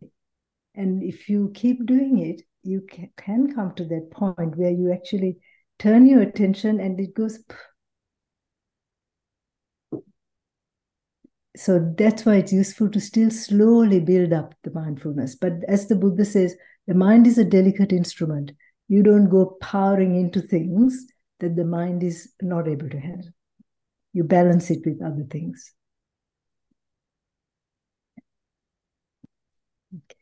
And if you keep doing it, you can come to that point where you actually turn your attention and it goes. So that's why it's useful to still slowly build up the mindfulness. But as the Buddha says, the mind is a delicate instrument. You don't go powering into things that the mind is not able to handle. You balance it with other things. Okay.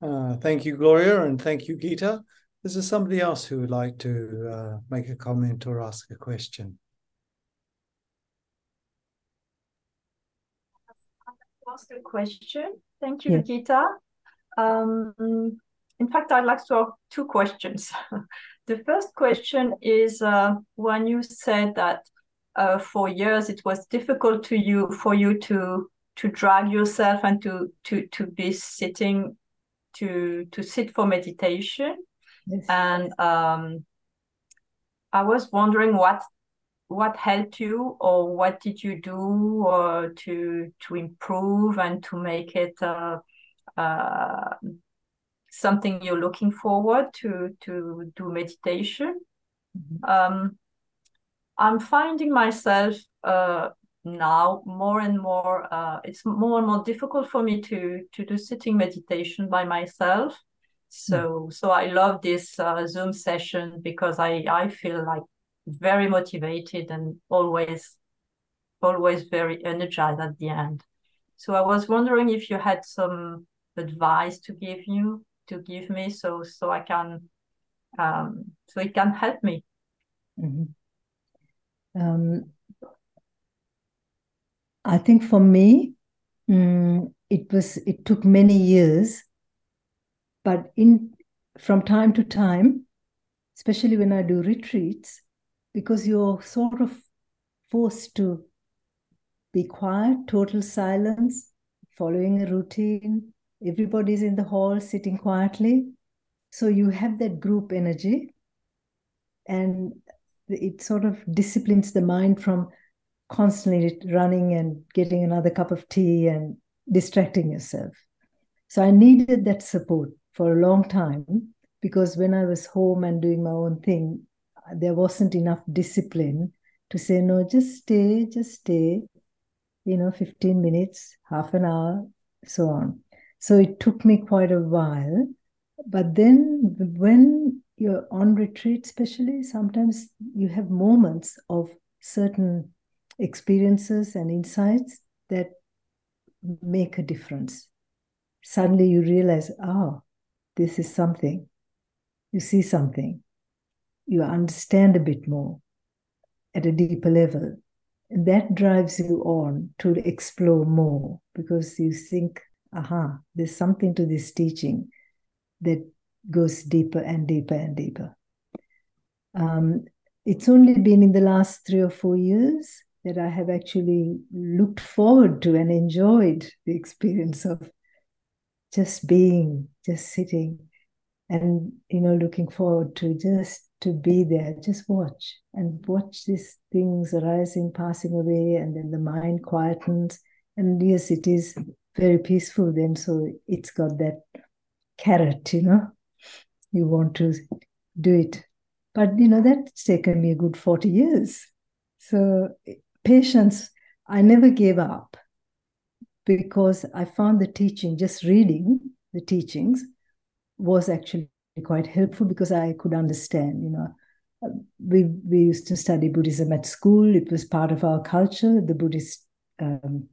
Uh, thank you, Gloria, and thank you, Geetha. Is there somebody else who would like to uh, make a comment or ask a question? Ask a question. Thank you, yeah. Geetha. Um, in fact, I'd like to ask two questions. The first question is uh, when you said that uh, for years it was difficult to you for you to to drag yourself and to to to be sitting to to sit for meditation, yes. And um, I was wondering what. What helped you, or what did you do uh, to to improve and to make it uh, uh, something you're looking forward to to do meditation? Mm-hmm. Um, I'm finding myself uh, now more and more. Uh, it's more and more difficult for me to to do sitting meditation by myself. So mm-hmm. so I love this uh, Zoom session because I I feel like. Very motivated and always, always very energized at the end. So I was wondering if you had some advice to give you to give me, so so I can, um, so it can help me. Mm-hmm. Um, I think for me, um, it was it took many years, but in from time to time, especially when I do retreats. Because you're sort of forced to be quiet, total silence, following a routine. Everybody's in the hall sitting quietly. So you have that group energy and it sort of disciplines the mind from constantly running and getting another cup of tea and distracting yourself. So I needed that support for a long time because when I was home and doing my own thing, there wasn't enough discipline to say, no, just stay, just stay, you know, fifteen minutes, half an hour, so on. So it took me quite a while. But then when you're on retreat, especially, sometimes you have moments of certain experiences and insights that make a difference. Suddenly you realize, oh, this is something. You see something. You understand a bit more at a deeper level. And that drives you on to explore more because you think, aha, there's something to this teaching that goes deeper and deeper and deeper. Um, it's only been in the last three or four years that I have actually looked forward to and enjoyed the experience of just being, just sitting, and, you know, looking forward to just to be there, just watch and watch these things arising, passing away, and then the mind quietens. And yes, it is very peaceful then, so it's got that carrot, you know, you want to do it. But, you know, that's taken me a good forty years. So patience, I never gave up because I found the teaching, just reading the teachings, was actually quite helpful because I could understand, you know, we we used to study Buddhism at school. It was part of our culture. The Buddhist um,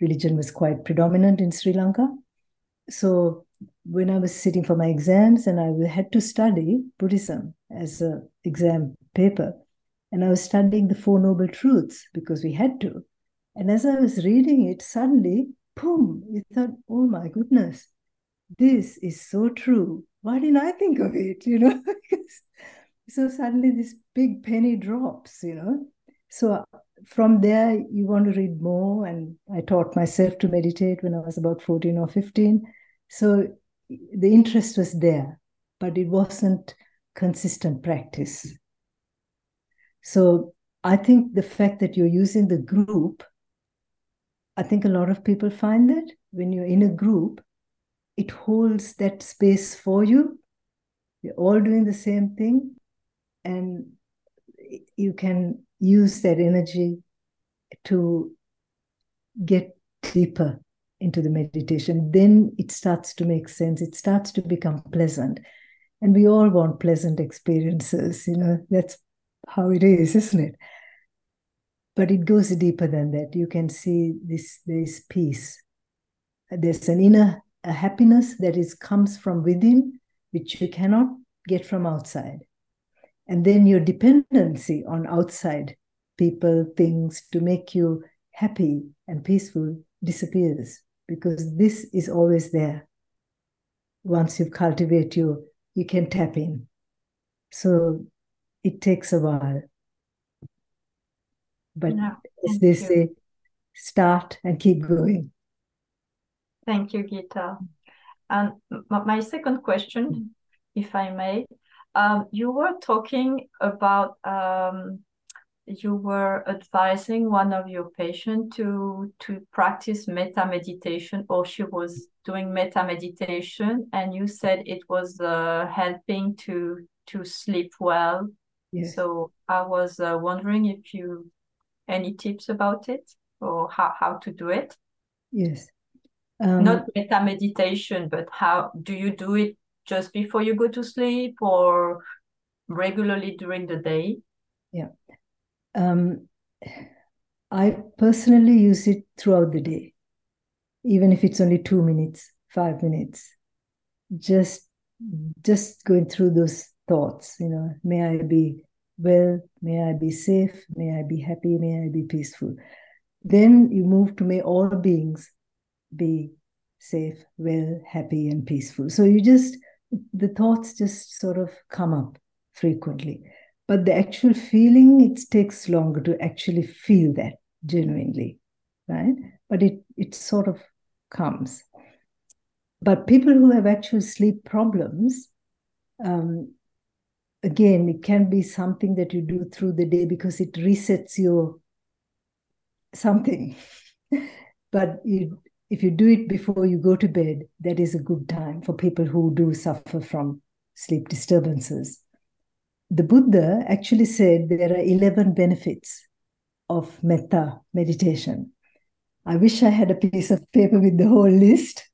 religion was quite predominant in Sri Lanka. So when I was sitting for my exams and I had to study Buddhism as an exam paper, and I was studying the Four Noble Truths because we had to. And as I was reading it, suddenly, boom, you thought, oh my goodness, this is so true. Why didn't I think of it, you know? So suddenly this big penny drops, you know? So from there, you want to read more. And I taught myself to meditate when I was about fourteen or fifteen. So the interest was there, but it wasn't consistent practice. So I think the fact that you're using the group, I think a lot of people find that when you're in a group, it holds that space for you. You're all doing the same thing, and you can use that energy to get deeper into the meditation. Then it starts to make sense. It starts to become pleasant. And we all want pleasant experiences, you know, that's how it is, isn't it? But it goes deeper than that. You can see this, this peace. There's an inner a happiness that is comes from within, which you cannot get from outside. And then your dependency on outside people, things to make you happy and peaceful disappears, because this is always there. Once you cultivate you, you can tap in. So it takes a while. But no, as they you. say, start and keep going. Thank you, Geetha. And my second question, if I may, Um, you were talking about um, you were advising one of your patients to to practice metta meditation, or she was doing metta meditation, and you said it was uh, helping to to sleep well. Yes. So I was uh, wondering if you any tips about it, or how, how to do it. Yes. Um, Not metta meditation, but how do you do it? Just before you go to sleep, or regularly during the day? Yeah. Um, I personally use it throughout the day, even if it's only two minutes, five minutes. Just, just going through those thoughts, you know, may I be well, may I be safe, may I be happy, may I be peaceful. Then you move to may all beings be safe, well, happy, and peaceful. So you just the thoughts just sort of come up frequently. But the actual feeling, it takes longer to actually feel that genuinely, right? But it, it sort of comes. But people who have actual sleep problems, um, again, it can be something that you do through the day because it resets your something. But it, if you do it before you go to bed, that is a good time for people who do suffer from sleep disturbances. The Buddha actually said there are eleven benefits of metta meditation. I wish I had a piece of paper with the whole list,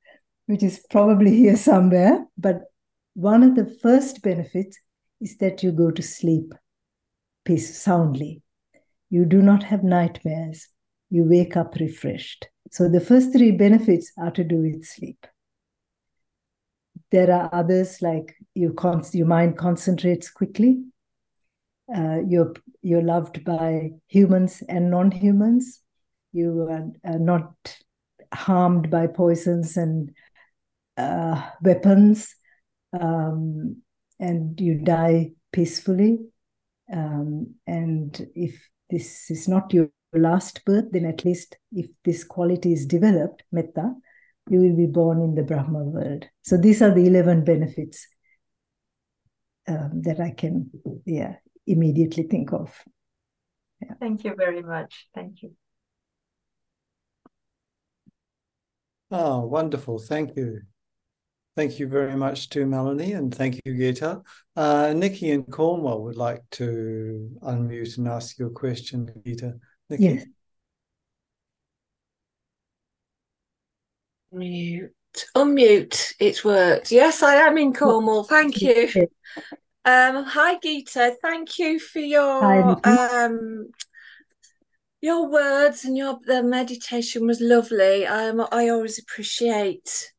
which is probably here somewhere. But one of the first benefits is that you go to sleep peace, soundly. You do not have nightmares. You wake up refreshed. So the first three benefits are to do with sleep. There are others like your, con- your mind concentrates quickly. Uh, you're, you're loved by humans and non-humans. You are, are not harmed by poisons and uh, weapons. Um, and you die peacefully. Um, and if this is not your last birth, then at least if this quality is developed, metta, you will be born in the Brahma world. So these are the eleven benefits um, that I can yeah, immediately think of. Yeah. Thank you very much. Thank you. Oh, wonderful. Thank you. Thank you very much to Melanie, and thank you, Geetha. Uh, Nikki in Cornwall would like to unmute and ask your question, Geetha. Nikki. Yes. Mute. Unmute. It's worked. Yes, I am in Cornwall. Thank you. Um, hi, Geetha. Thank you for your hi, um, your words, and your the meditation was lovely. Um, I always appreciate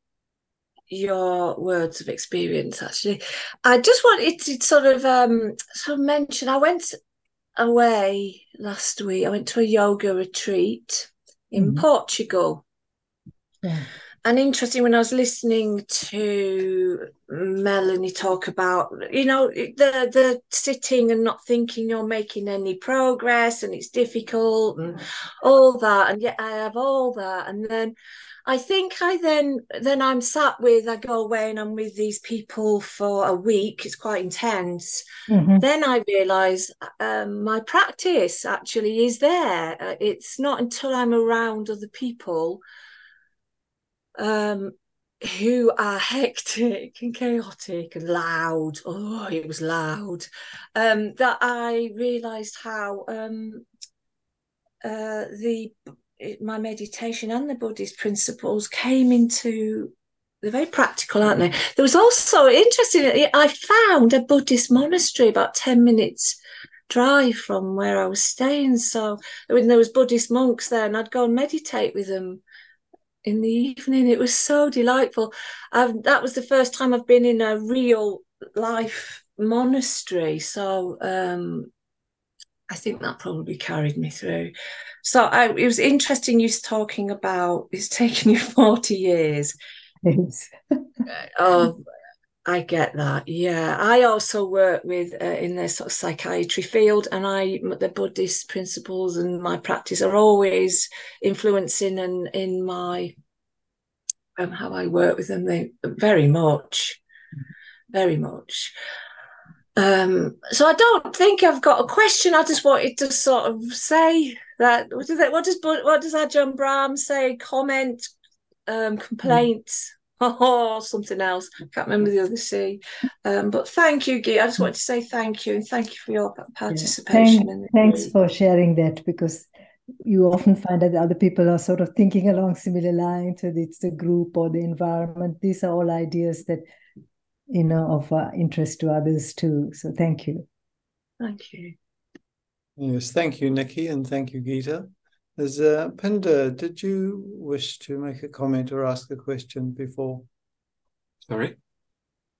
your words of experience. Actually, I just wanted to sort of um sort of mention. I went away last week. I went to a yoga retreat in mm-hmm. Portugal, yeah. And interesting, when I was listening to Melanie talk about, you know, the the sitting and not thinking you're making any progress and it's difficult and all that, and yet I have all that. And then I think I then, then I'm sat with, I go away and I'm with these people for a week. It's quite intense. Mm-hmm. Then I realise um, my practice actually is there. It's not until I'm around other people Um, who are hectic and chaotic and loud. Oh, it was loud. Um, that I realised how um, uh, the my meditation and the Buddhist principles came into. They're very practical, aren't they? There was also interesting. I found a Buddhist monastery about ten minutes drive from where I was staying. So when there was Buddhist monks there, and I'd go and meditate with them in the evening. It was so delightful. I've, that was the first time I've been in a real life monastery, so um I think that probably carried me through. So I, it was interesting you talking about it's taken you forty years. Yes. Oh, I get that. Yeah, I also work with uh, in the sort of psychiatry field, and I the Buddhist principles and my practice are always influencing and in my um, how I work with them. They very much, very much. Um, so I don't think I've got a question. I just wanted to sort of say that what does what does what does Ajahn Brahm say? Comment, um, complaints. Mm. Oh, something else. I can't remember the other C. Um, but thank you, Geetha. I just want to say thank you, and thank you for your participation. Yeah. Thank, thanks group. For sharing that, because you often find that other people are sort of thinking along similar lines, whether it's the group or the environment. These are all ideas that, you know, of uh, interest to others too. So thank you. Thank you. Yes, thank you, Nikki, and thank you, Geetha. As uh, Pinda, did you wish to make a comment or ask a question before? Sorry?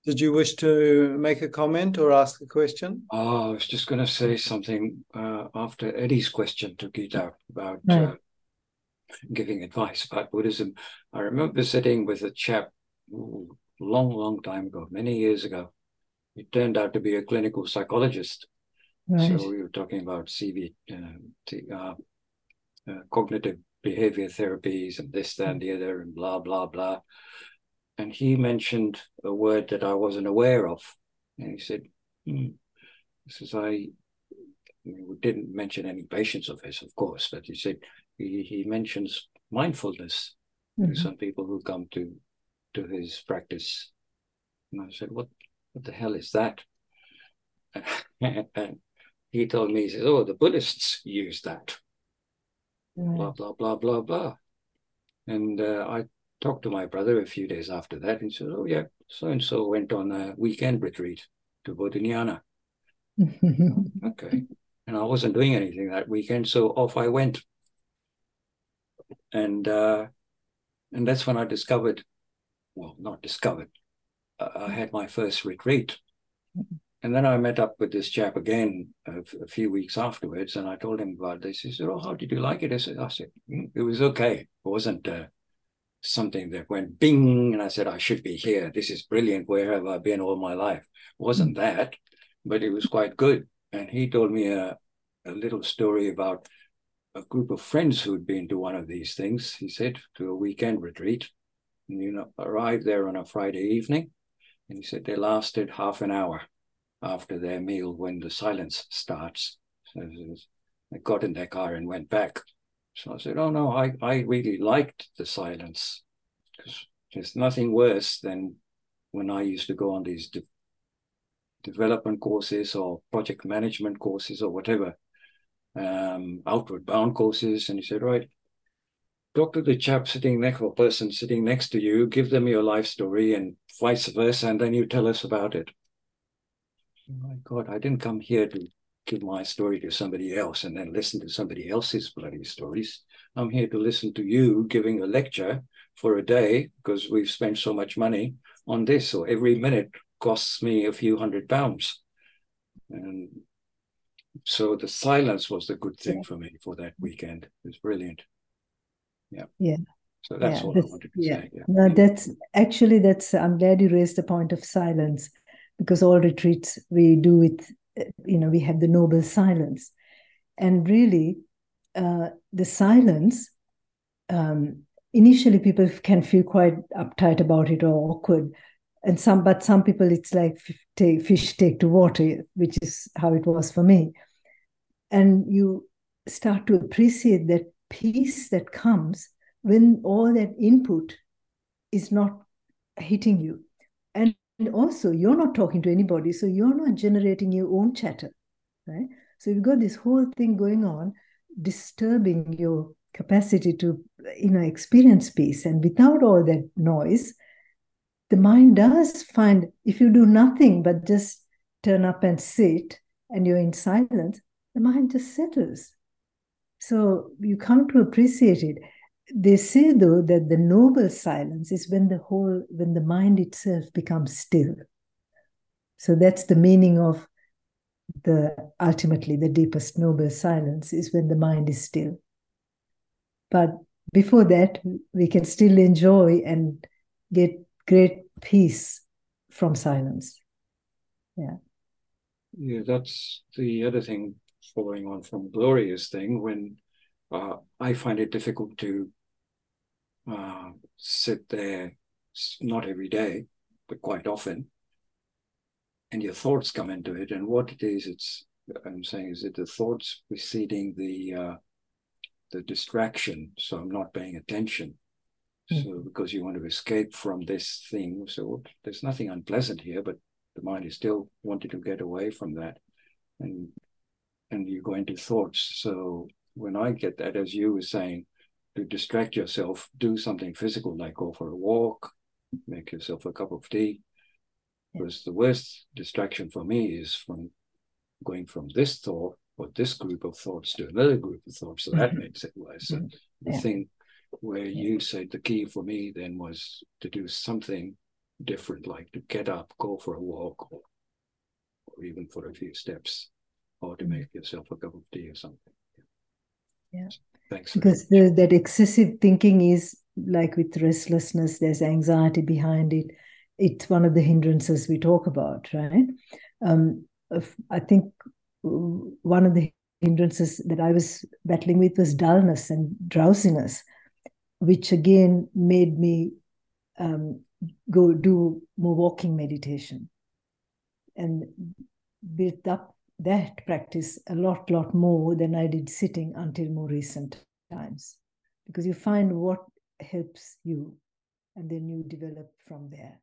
Did you wish to make a comment or ask a question? Oh, I was just going to say something uh, after Eddie's question to Geetha about right. uh, giving advice about Buddhism. I remember sitting with a chap ooh, long, long time ago, many years ago. He turned out to be a clinical psychologist. Right. So we were talking about C B T. Uh, Uh, cognitive behavior therapies and this, that, and the other, and blah, blah, blah. And he mentioned a word that I wasn't aware of. And he said, mm. this is, I didn't mention any patients of his, of course, but he said, he, he mentions mindfulness mm-hmm. to some people who come to, to his practice. And I said, what, what the hell is that? And he told me, he says, oh, the Buddhists use that. Blah, blah, blah, blah, blah. And uh, I talked to my brother a few days after that, and he said, oh, yeah, so-and-so went on a weekend retreat to Bodhinyana. Okay. And I wasn't doing anything that weekend, so off I went. And uh, and that's when I discovered, well, not discovered, I had my first retreat. And then I met up with this chap again a, a few weeks afterwards, and I told him about this. He said, oh, how did you like it? I said, I said mm, it was okay. It wasn't uh, something that went bing, and I said, I should be here. This is brilliant. Where have I been all my life? It wasn't that, but it was quite good. And he told me a, a little story about a group of friends who had been to one of these things, he said, to a weekend retreat. And you know, arrived there on a Friday evening, and he said they lasted half an hour after their meal when the silence starts. So they got in their car and went back. So I said, oh, no, I, I really liked the silence. Because there's nothing worse than when I used to go on these de- development courses or project management courses or whatever, um, outward bound courses. And he said, right, talk to the chap sitting next or person sitting next to you, give them your life story and vice versa, and then you tell us about it. Oh my God, I didn't come here to give my story to somebody else and then listen to somebody else's bloody stories. I'm here to listen to you giving a lecture for a day because we've spent so much money on this. So every minute costs me a few hundred pounds. And so the silence was the good thing for me for that weekend. It was brilliant. Yeah. Yeah. So that's yeah, all that's, I wanted to yeah. say. Yeah. No, that's actually that's. I'm glad you raised the point of silence, because all retreats we do with, you know, we have the noble silence, and really, uh, the silence. Um, initially, people can feel quite uptight about it or awkward, and some. But some people, it's like take, fish take to water, which is how it was for me, and you start to appreciate that peace that comes when all that input is not hitting you. And also, you're not talking to anybody, so you're not generating your own chatter, right? So you've got this whole thing going on, disturbing your capacity to, you know, experience peace. And without all that noise, the mind does find, if you do nothing but just turn up and sit, and you're in silence, the mind just settles. So you come to appreciate it. They say, though, that the noble silence is when the whole, when the mind itself becomes still. So that's the meaning of the, ultimately, the deepest noble silence is when the mind is still. But before that, we can still enjoy and get great peace from silence. Yeah. Yeah, that's the other thing, following on from Gloria's thing, when uh, I find it difficult to uh, sit there, not every day, but quite often, and your thoughts come into it. And what it is, it's, I'm saying, is it the thoughts preceding the uh, the distraction, so I'm not paying attention. Mm-hmm. So because you want to escape from this thing, so there's nothing unpleasant here, but the mind is still wanting to get away from that. And and you go into thoughts. So when I get that, as you were saying, to distract yourself, do something physical, like go for a walk, make yourself a cup of tea. Yeah. Because the worst distraction for me is from going from this thought or this group of thoughts to another group of thoughts. So mm-hmm. that makes it worse. Mm-hmm. So yeah. The thing where yeah. you said the key for me then was to do something different, like to get up, go for a walk, or, or even for a few steps, or to make yourself a cup of tea or something. Yeah, yeah. So thanks. Because the, that excessive thinking is like with restlessness, there's anxiety behind it. It's one of the hindrances we talk about, right? Um, I think one of the hindrances that I was battling with was dullness and drowsiness, which again made me um, go do more walking meditation and built up that practice a lot, lot more than I did sitting until more recent times, because you find what helps you and then you develop from there.